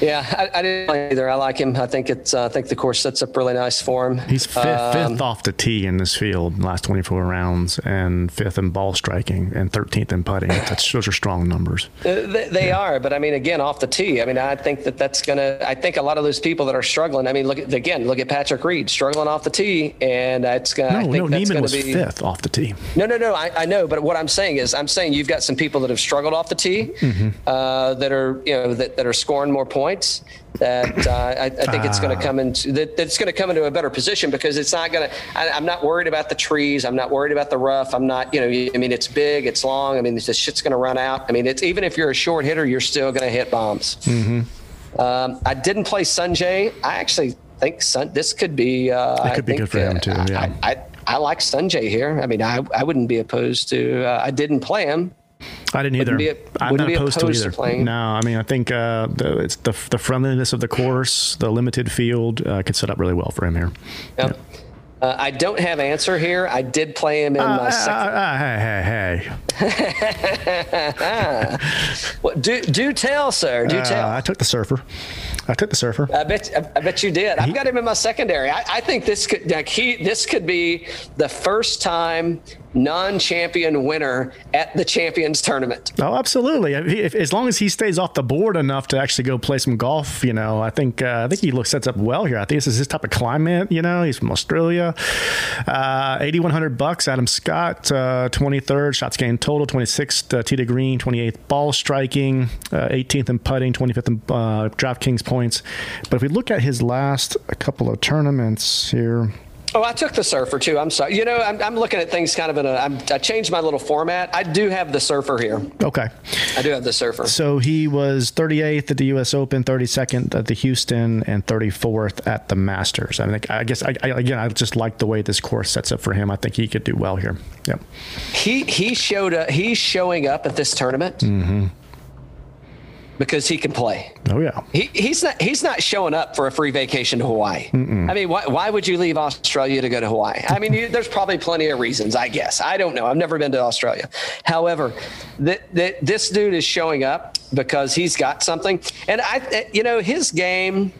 Yeah, I, I didn't play either. I like him. I think it's. Uh, I think the course sets up really nice for him. He's fifth, um, fifth off the tee in this field in the last twenty-four rounds, and fifth in ball striking, and thirteenth in putting. That's, those are strong numbers. They, they yeah. are, but I mean, again, off the tee. I mean, I think that that's gonna. I think a lot of those people that are struggling. I mean, look at again, look at Patrick Reed struggling off the tee, and it's gonna. No, I think no, that's Neiman gonna was be, fifth off the tee. No, no, no. I, I know, but what I'm saying is, I'm saying you've got some people that have struggled off the tee, mm-hmm. uh, that are you know that, that are scoring more points. Points that uh, I, I think uh, it's going to come into that, that's going to come into a better position, because it's not going to. I'm not worried about the trees. I'm not worried about the rough. I'm not. You know, I mean, it's big. It's long. I mean, this shit's going to run out. I mean, it's even if you're a short hitter, you're still going to hit bombs. Mm-hmm. Um, I didn't play Sunjay. I actually think Sun. This could be. Uh, it could I be think, good for him too. Yeah. I, I I like Sunjay here. I mean, I I wouldn't be opposed to. Uh, I didn't play him. I didn't either. Be a, I'm not opposed, opposed to either. To no, I mean, I think uh, the, it's the the friendliness of the course, the limited field, uh, could set up really well for him here. Yep. Yeah. Uh, I don't have answer here. I did play him in uh, my second. Uh, uh, hey, hey, hey. Well, do, do tell, sir. Do uh, tell. I took the surfer. I took the surfer. I bet I bet you did. He, I've got him in my secondary. I, I think this could like he this could be the first time non-champion winner at the Champions Tournament. Oh, absolutely. If, if, as long as he stays off the board enough to actually go play some golf, you know, I think uh, I think he looks sets up well here. I think this is his type of climate. You know, he's from Australia. Uh, eighty-one hundred bucks. Adam Scott, uh, twenty-third shots gained total, twenty-sixth uh, tee to green, twenty-eighth ball striking, uh, eighteenth in putting, twenty-fifth in uh, DraftKings points. But if we look at his last a couple of tournaments here. Oh, I took the surfer too. I'm sorry. You know, I'm, I'm looking at things kind of in a. I'm, I changed my little format. I do have the surfer here. Okay. I do have the surfer. So he was thirty-eighth at the U S Open, thirty-second at the Houston, and thirty-fourth at the Masters. I think. I guess. I, I, again, I just like the way this course sets up for him. I think he could do well here. Yep. He he showed up. He's showing up at this tournament. Mm-hmm. because he can play. Oh yeah. He, he's not, he's not showing up for a free vacation to Hawaii. Mm-mm. I mean, why, why would you leave Australia to go to Hawaii? I mean, you, there's probably plenty of reasons, I guess. I don't know. I've never been to Australia. However, th- th- this dude is showing up because he's got something. And I, you know, his game,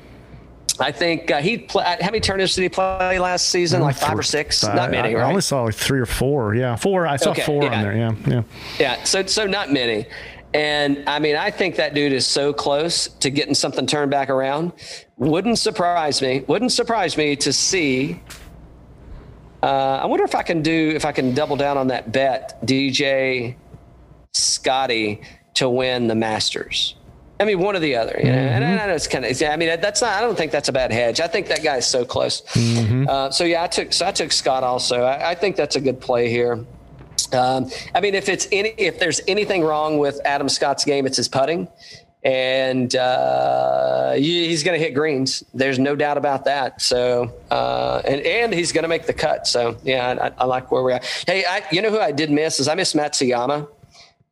I think uh, he play, how many tournaments did he play last season? Like five or six? Uh, not many, I, right? I only saw like three or four. Yeah, four. I saw okay, four yeah. on there. Yeah, yeah. Yeah, so so not many. And, I mean, I think that dude is so close to getting something turned back around. Wouldn't surprise me. Wouldn't surprise me to see. Uh, I wonder if I can do, if I can double down on that bet, D J Scottie to win the Masters. I mean, one or the other, you know, mm-hmm. and I know it's kind of, I mean, that's not, I don't think that's a bad hedge. I think that guy is so close. Mm-hmm. Uh, so yeah, I took, so I took Scott also. I, I think that's a good play here. Um, I mean, if it's any, if there's anything wrong with Adam Scott's game, it's his putting, and uh, he's going to hit greens. There's no doubt about that. So, uh, and, and he's going to make the cut. So yeah, I, I like where we're at. Hey, I, you know who I did miss is I missed Matsuyama.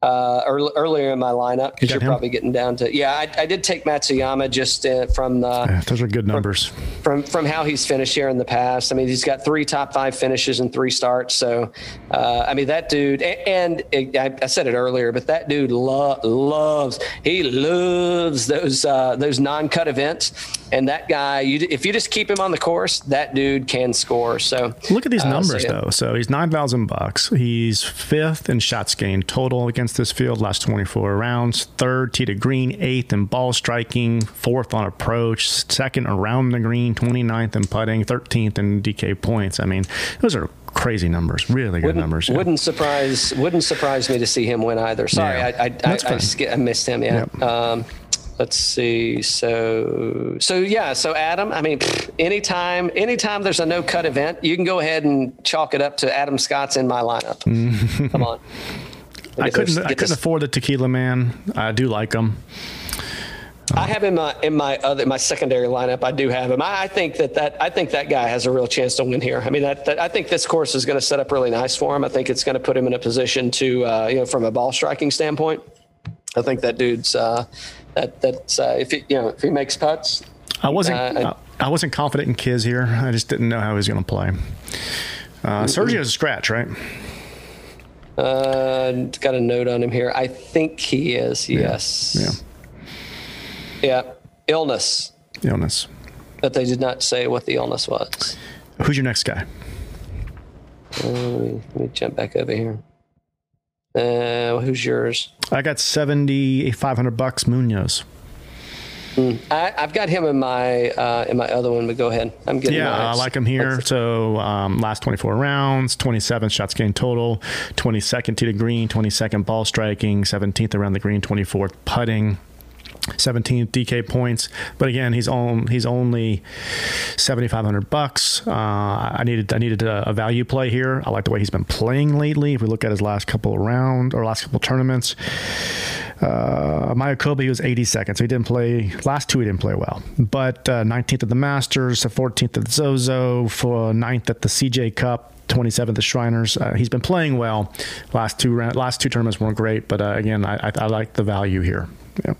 Uh, early, earlier in my lineup, because you you're him? probably getting down to yeah. I, I did take Matsuyama just uh, from uh, yeah, those are good numbers from, from from how he's finished here in the past. I mean, he's got three top five finishes and three starts. So, uh, I mean, that dude. And, and it, I, I said it earlier, but that dude lo- loves he loves those uh, those non-cut events. And that guy, you, if you just keep him on the course, that dude can score. So look at these numbers, uh, so yeah. though. So he's nine thousand bucks. He's fifth in shots gained total against this field last twenty-four rounds. Third tee to green, eighth in ball striking, fourth on approach, second around the green, twenty-ninth in putting, thirteenth in D K points. I mean, those are crazy numbers, really good wouldn't, numbers. Yeah. Wouldn't surprise, wouldn't surprise me to see him win either. Sorry, yeah. I I, I, I, sk- I missed him. Yeah. Yep. Um, Let's see. So, so yeah. So Adam, I mean, pff, anytime, anytime there's a no cut event, you can go ahead and chalk it up to Adam Scott's in my lineup. Come on. I couldn't, I couldn't afford the Tequila Man. I do like him. Um, I have him in my, in my other, my secondary lineup. I do have him. I, I think that that, I think that guy has a real chance to win here. I mean, that, that I think this course is going to set up really nice for him. I think it's going to put him in a position to, uh, you know, from a ball striking standpoint, I think that dude's, uh, That that's uh, if he, you know if he makes putts. I wasn't uh, I, I wasn't confident in Kiz here. I just didn't know how he was going to play. Uh, Sergio's a scratch, right? Uh, got a note on him here. I think he is. Yes. Yeah. Yeah. Illness. Illness. But they did not say what the illness was. Who's your next guy? Uh, let me, let me jump back over here. Uh, who's yours? I got seventy-five hundred bucks Munoz. Mm, I, I've got him in my uh, in my other one, but go ahead. I'm getting yeah, I like him here. Let's... So um, last twenty-four rounds, twenty-seven shots gained total, twenty-second tee to green, twenty-second ball striking, seventeenth around the green, twenty-fourth putting, seventeenth D K points. But again, he's on he's only seventy-five hundred bucks. Uh, I needed I needed a, a value play here. I like the way he's been playing lately. If we look at his last couple of rounds or last couple of tournaments, uh, Mayakoba, he was eighty-second, so he didn't play last two. He didn't play well, but uh, nineteenth at the Masters, the fourteenth at the Zozo, for ninth at the C J Cup, twenty-seventh at Shriners. Uh, he's been playing well. Last two round, last two tournaments weren't great, but uh, again, I, I, I like the value here. Yeah.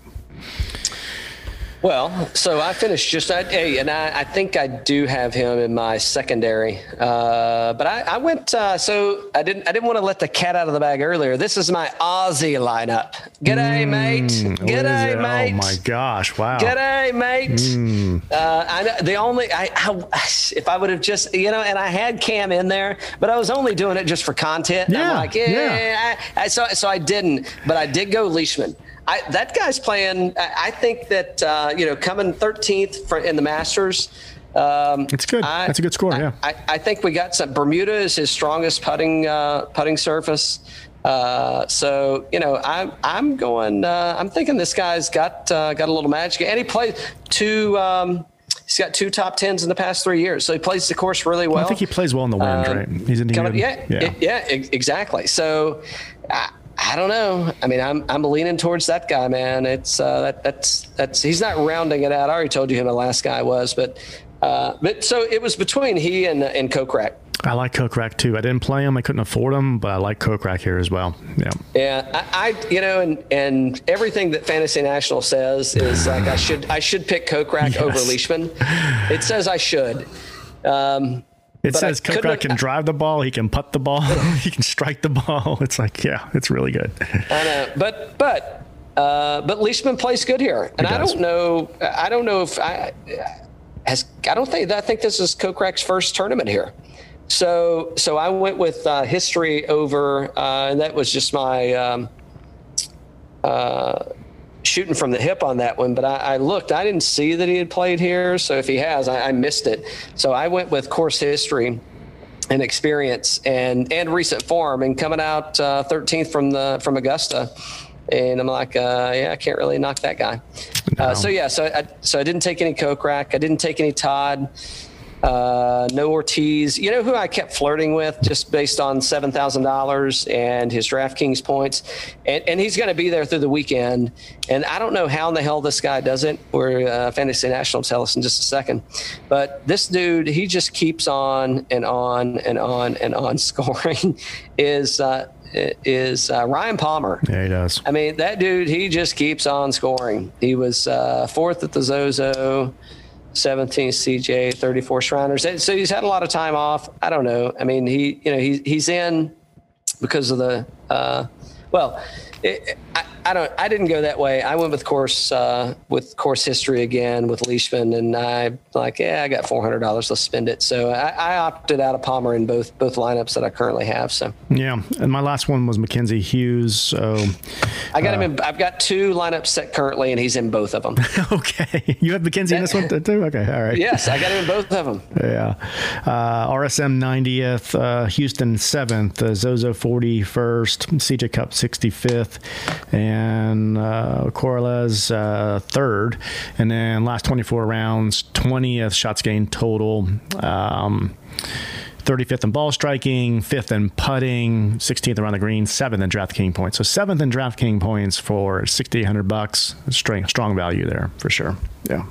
Well, so I finished just I, hey, and I, I think I do have him in my secondary. Uh, but I, I went uh, so I didn't I didn't want to let the cat out of the bag earlier. This is my Aussie lineup. G'day, mm, mate. G'day, mate. Oh my gosh! Wow. G'day, mate. Mm. Uh, I know the only I, I if I would have just you know, and I had Cam in there, but I was only doing it just for content. Yeah. I'm like, yeah. yeah. I, I, so so I didn't, but I did go Leishman. I, that guy's playing. I think that uh, you know, coming thirteenth for, in the Masters. Um, it's good. I, That's a good score. I, yeah. I, I think we got some. Bermuda is his strongest putting uh, putting surface. Uh, so you know, I'm I'm going. Uh, I'm thinking this guy's got uh, got a little magic, and he plays two. Um, He's got two top tens in the past three years, so he plays the course really well. I think he plays well in the wind, um, right? He's in the kind of, yeah, yeah, it, yeah, exactly. So. I, I don't know. I mean, I'm I'm leaning towards that guy, man. It's uh, that that's that's he's not rounding it out. I already told you who the last guy was, but uh, but so it was between he and and Kokrak. I like Kokrak too. I didn't play him. I couldn't afford him, but I like Kokrak here as well. Yeah. Yeah. I, I you know, and, and everything that Fantasy National says is like, I should, I should pick Kokrak yes. over Leishman. It says I should. Um, It but says Kokrak can drive the ball, he can putt the ball, he can strike the ball. It's like, yeah, it's really good. I know, but but uh, but Leishman plays good here, and he I does. don't know, I don't know if I has I don't think I think this is Kokrak's first tournament here, so so I went with uh, history over, uh, and that was just my um, uh, shooting from the hip on that one, but I, I looked, I didn't see that he had played here. So if he has, I, I missed it. So I went with course history and experience and, and recent form, and coming out uh, thirteenth from the, from Augusta. And I'm like, uh, yeah, I can't really knock that guy. No. Uh, so yeah, so I, so I didn't take any Kokrak. I didn't take any Todd, uh, no Ortiz. You know who I kept flirting with just based on seven thousand dollars and his DraftKings points, and, and he's going to be there through the weekend. And I don't know how in the hell this guy does it. We're uh, Fantasy National will tell us in just a second, but this dude, he just keeps on and on and on and on scoring. is uh, is uh, Ryan Palmer. Yeah, he does. I mean, that dude, he just keeps on scoring. He was uh, fourth at the Zozo, seventeenth C J, thirty-four Shriners. So he's had a lot of time off. I don't know. I mean, he, you know, he, he's in because of the, uh, well, it, I, I don't, I didn't go that way. I went with course, uh, with course history again with Leishman, and I like, yeah, I got four hundred dollars. Let's spend it. So I, I opted out of Palmer in both, both lineups that I currently have. So, yeah. And my last one was Mackenzie Hughes. So I got uh, him in, I've got two lineups set currently, and he's in both of them. Okay. You have Mackenzie in this one too? Okay. All right. Yes. I got him in both of them. Yeah. Uh, R S M ninetieth, uh, Houston seventh, uh, Zozo forty-first, C J Cup sixty-fifth, and And uh, Corrales uh, third, and then last twenty-four rounds, twentieth shots gained total, um, thirty-fifth in ball striking, fifth in putting, sixteenth around the green, seventh in DraftKings points. So seventh in DraftKings points for sixty-eight hundred bucks. Strong, strong value there for sure. Yeah.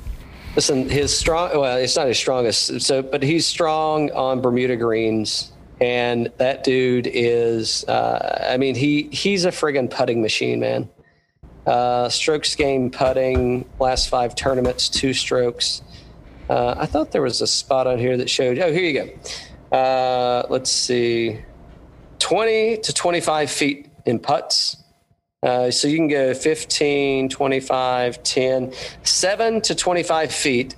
Listen, his strong. Well, it's not his strongest. So, but he's strong on Bermuda greens. And that dude is, uh, I mean, he, he's a friggin' putting machine, man. Uh, strokes game putting, last five tournaments, two strokes. Uh, I thought there was a spot on here that showed, oh, here you go. Uh, let's see, twenty to twenty-five feet in putts. Uh, so you can go fifteen, twenty-five, ten, seven to twenty-five feet.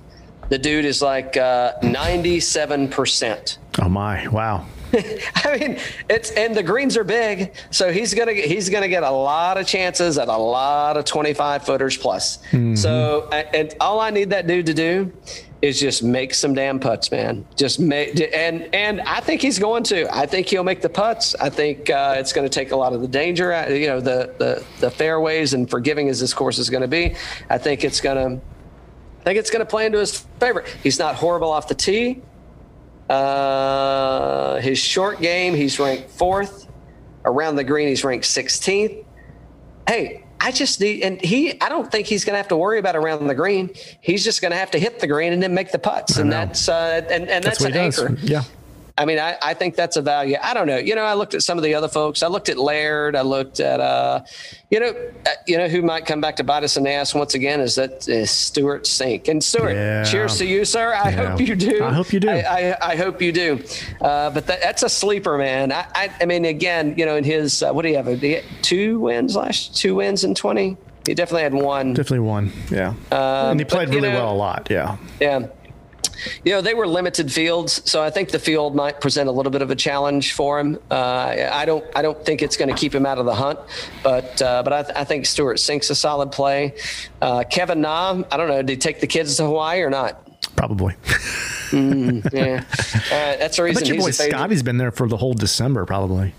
The dude is like uh, ninety-seven percent. Oh my, wow. I mean, it's, and the greens are big, so he's gonna he's gonna get a lot of chances at a lot of twenty-five footers plus. Mm-hmm. So, and all I need that dude to do is just make some damn putts, man. Just make, and and I think he's going to. I think he'll make the putts. I think uh, it's going to take a lot of the danger, you know, the the the fairways and forgiving as this course is going to be. I think it's gonna, I think it's gonna play into his favor. He's not horrible off the tee. Uh, his short game, he's ranked fourth. Around the green, he's ranked sixteenth. Hey, I just need, and he, I don't think he's going to have to worry about around the green. He's just going to have to hit the green and then make the putts. And that's, uh, and, and that's, that's an anchor. Yeah. I mean, I, I think that's a value. I don't know. You know, I looked at some of the other folks. I looked at Laird. I looked at, uh, you know, uh, you know who might come back to bite us in the ass once again is that is Stuart Sink. And Stuart, yeah. Cheers to you, sir. I yeah. hope you do. I hope you do. I, I, I hope you do. Uh, but that, that's a sleeper, man. I, I, I mean, again, you know, in his, uh, what do you have? He had two wins last, two wins in twenty. He definitely had one. Definitely one. Yeah. Uh, and he played but, really you know, well a lot. Yeah. Yeah. You know, they were limited fields, so I think the field might present a little bit of a challenge for him. Uh, I don't, I don't think it's going to keep him out of the hunt, but uh, but I, th- I think Stuart Sink's a solid play. Uh, Kevin Na, I don't know, did he take the kids to Hawaii or not? Probably. mm, yeah, uh, that's the reason. I bet your boy Scottie's been there for the whole December, probably.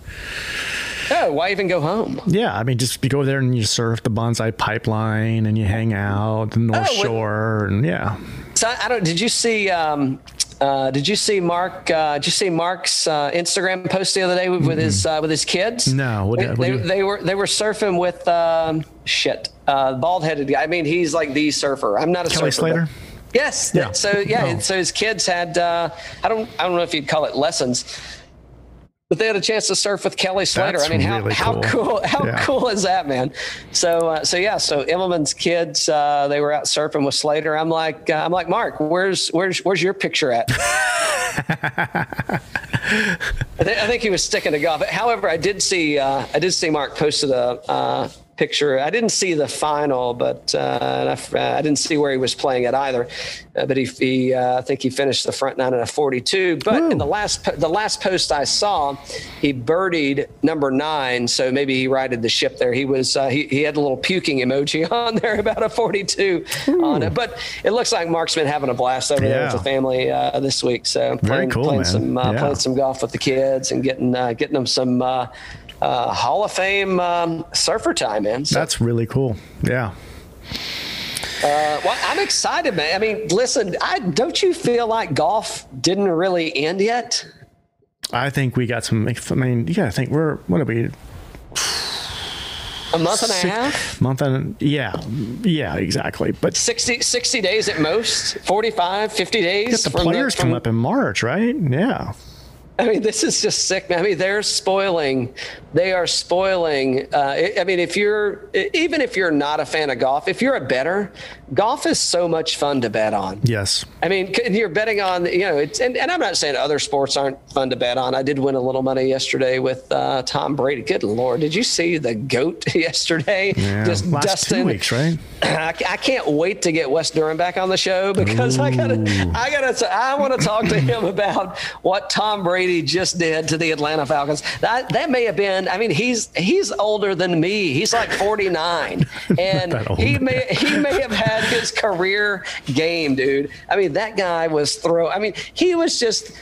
Oh, why even go home? Yeah, I mean, just you go there and you surf the Bonsai Pipeline and you hang out the North oh, Shore what? and yeah. So I don't. Did you see? Um, uh, did you see Mark? Uh, did you see Mark's uh, Instagram post the other day with, with his uh, with his kids? No, what, they, what you... they, they were they were surfing with um, shit. Uh, bald headed guy. I mean, he's like the surfer. I'm not a Kelly surfer. Kelly Slater. But, Yes. Yeah. So yeah. No. So his kids had uh, I don't I don't know if you'd call it lessons, but they had a chance to surf with Kelly Slater. That's I mean, how really how cool, cool how yeah. cool is that, man? So uh, so yeah. So Immelman's kids uh, they were out surfing with Slater. I'm like uh, I'm like Mark, where's where's where's your picture at? I, th- I think he was sticking to golf. However, I did see uh, I did see Mark posted a uh, picture. I didn't see the final, but uh, I, I didn't see where he was playing it either. Uh, but he, he uh, I think he finished the front nine at a forty-two. But Ooh. in the last po- the last post I saw, he birdied number nine. So maybe he righted the ship there. He was uh, he he had a little puking emoji on there about a forty-two Ooh. on it. But it looks like Mark's been having a blast over yeah. there with the family uh, this week. So Very playing, cool, playing some uh, yeah. playing some golf with the kids and getting uh, getting them some. Uh, Uh, Hall of Fame um, surfer time, man. So, that's really cool. Yeah. Uh, well, I'm excited, man. I mean, listen, I, don't you feel like golf didn't really end yet? I think we got some. I mean, you got to think we're what are we? A month and Six, a half? Month and yeah. Yeah, exactly. But sixty, sixty days at most, forty-five, fifty days. The players the, from, come up in March, right? Yeah. I mean, this is just sick, man. I mean, they're spoiling. They are spoiling. Uh, I mean, if you're, even if you're not a fan of golf, if you're a bettor, golf is so much fun to bet on. Yes. I mean, you're betting on, you know, it's, and, and I'm not saying other sports aren't fun to bet on. I did win a little money yesterday with uh, Tom Brady. Good Lord. Did you see the GOAT yesterday? Yeah. Just Last Dustin. Two weeks, right? I, I can't wait to get Wes Durham back on the show because Ooh. I gotta, I gotta, I want to talk to him about what Tom Brady just did to the Atlanta Falcons. That that may have been. I mean, he's he's older than me. He's like forty-nine, and he may he may have had his career game, dude. I mean, that guy was throw. I mean, he was just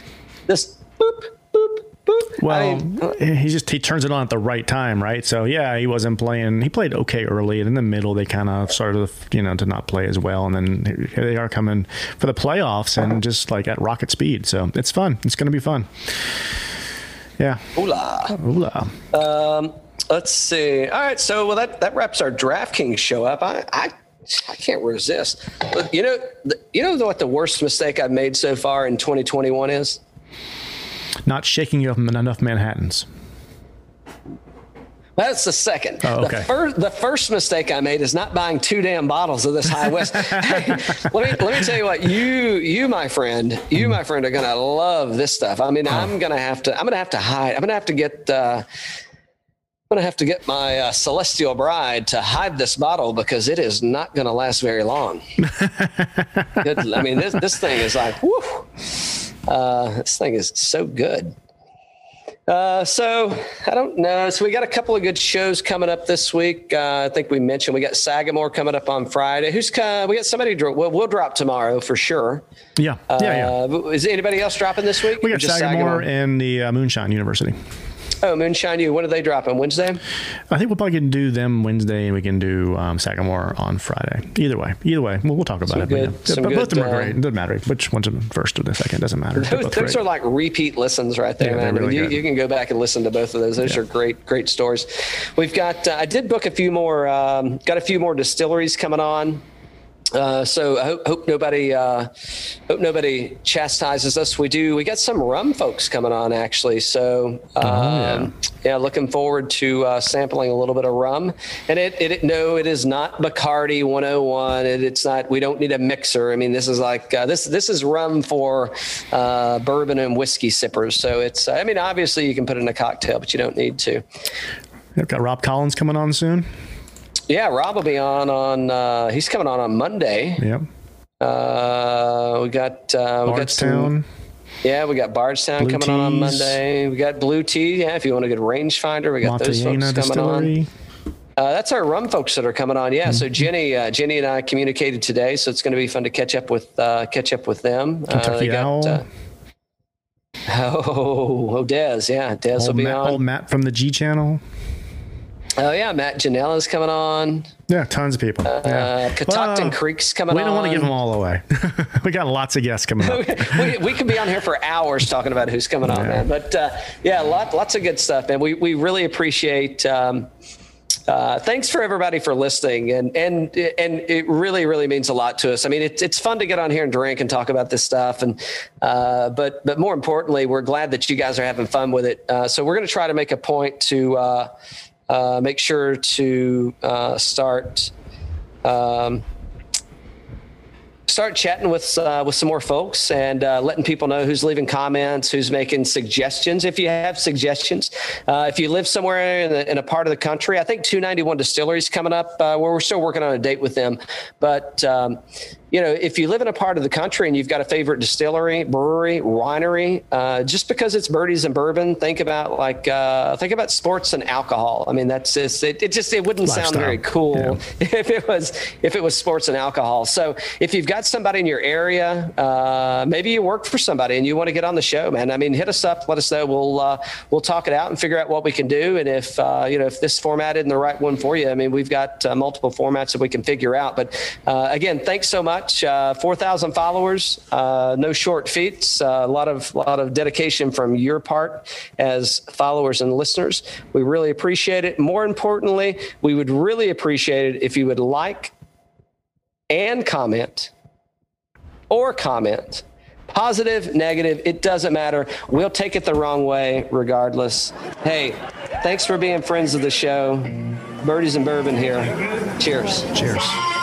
this boop boop boop. Well, I mean, he just he turns it on at the right time, right? So yeah, he wasn't playing. He played okay early, and in the middle they kind of started, you know, to not play as well, and then here they are coming for the playoffs and just like at rocket speed. So it's fun. It's going to be fun. Yeah. Hola. Hola. Um, let's see. All right. So well, that that wraps our DraftKings show up. I. I I can't resist. Look, you know, you know what the worst mistake I've made so far in twenty twenty-one is? Not shaking you up enough Manhattans. That's the second. Oh, okay. The first, the first mistake I made is not buying two damn bottles of this High West. Hey, let me let me tell you what you you my friend you my friend are gonna love this stuff. I mean, oh. I'm gonna have to I'm gonna have to hide. I'm gonna have to get. Uh, I'm gonna have to get my uh, celestial bride to hide this bottle because it is not gonna last very long. it, I mean, this this thing is like, whew, uh, this thing is so good. Uh, so I don't know. So we got a couple of good shows coming up this week. Uh, I think we mentioned we got Sagamore coming up on Friday. Who's uh, we got somebody drop. We'll, we'll drop tomorrow for sure. Yeah, uh, yeah, yeah. Is anybody else dropping this week? We got Sagamore, Sagamore and the uh, Moonshine University. Oh, Moonshine U. When are they dropping? Wednesday? I think we'll probably can do them Wednesday, and we can do um, Sagamore on Friday. Either way, either way, we'll, we'll talk about some it. Good, yeah. But good, both of them are great. It doesn't matter which one's the first or the second. Doesn't matter. Those, those great. Are like repeat listens right there, yeah, man. Really I mean, you, you can go back and listen to both of those. Those yeah. are great, great stories. We've got. Uh, I did book a few more. Um, got a few more distilleries coming on. Uh, so I hope, hope nobody uh, hope nobody chastises us. We do. We got some rum folks coming on actually. So um, oh, yeah. yeah, looking forward to uh, sampling a little bit of rum. And it, it, it no, it is not Bacardi one oh one. It, it's not. We don't need a mixer. I mean, this is like uh, this. This is rum for uh, bourbon and whiskey sippers. So it's. I mean, obviously you can put it in a cocktail, but you don't need to. We've got Rob Collins coming on soon. Yeah, Rob will be on on. Uh, he's coming on on Monday. Yep. Uh, we got uh, we got some, yeah, we got Bardstown Blue coming teas. on on Monday. We got Blue Tea. Yeah, if you want a good rangefinder, we got Montana those folks Distillery. coming on. Uh, that's our rum folks that are coming on. Yeah. Mm-hmm. So Jenny, uh, Jenny and I communicated today, so it's going to be fun to catch up with uh, catch up with them. Uh, they got, uh, oh, oh, Dez. Yeah, Dez old will be Matt, on. Old Matt from the G Channel. Oh, yeah. Matt Janela's coming on. Yeah, tons of people. Uh, yeah. Catoctin well, Creek's coming on. We don't on. want to give them all away. We got lots of guests coming up. we, we could be on here for hours talking about who's coming yeah. on, man. But, uh, yeah, lot, lots of good stuff, man. We we really appreciate um, Uh, thanks for everybody for listening. And, and, and it really, really means a lot to us. I mean, it's, it's fun to get on here and drink and talk about this stuff. And, uh, but, but more importantly, we're glad that you guys are having fun with it. Uh, so we're going to try to make a point to, uh, uh, make sure to, uh, start, um, start chatting with, uh, with some more folks and, uh, letting people know who's leaving comments, who's making suggestions. If you have suggestions, uh, if you live somewhere in a, in a part of the country, I think two ninety-one Distillery is coming up, uh, where we're still working on a date with them. But, um, you know, if you live in a part of the country and you've got a favorite distillery, brewery, winery, uh, just because it's birdies and bourbon, think about like, uh, think about sports and alcohol. I mean, that's just, it, it just, it wouldn't lifestyle. Sound very cool yeah. if it was, if it was sports and alcohol. So if you've got somebody in your area, uh, maybe you work for somebody and you want to get on the show, man. I mean, hit us up, let us know. We'll, uh, we'll talk it out and figure out what we can do. And if, uh, you know, if this format isn't the right one for you, I mean, we've got uh, multiple formats that we can figure out, but, uh, again, thanks so much. Uh, four thousand followers, uh, no short feats, uh, a lot of, lot of dedication from your part as followers and listeners. We really appreciate it. More importantly, we would really appreciate it if you would like and comment or comment positive, negative. It doesn't matter. We'll take it the wrong way regardless. Hey, thanks for being friends of the show. Birdies and bourbon here. Cheers. Cheers.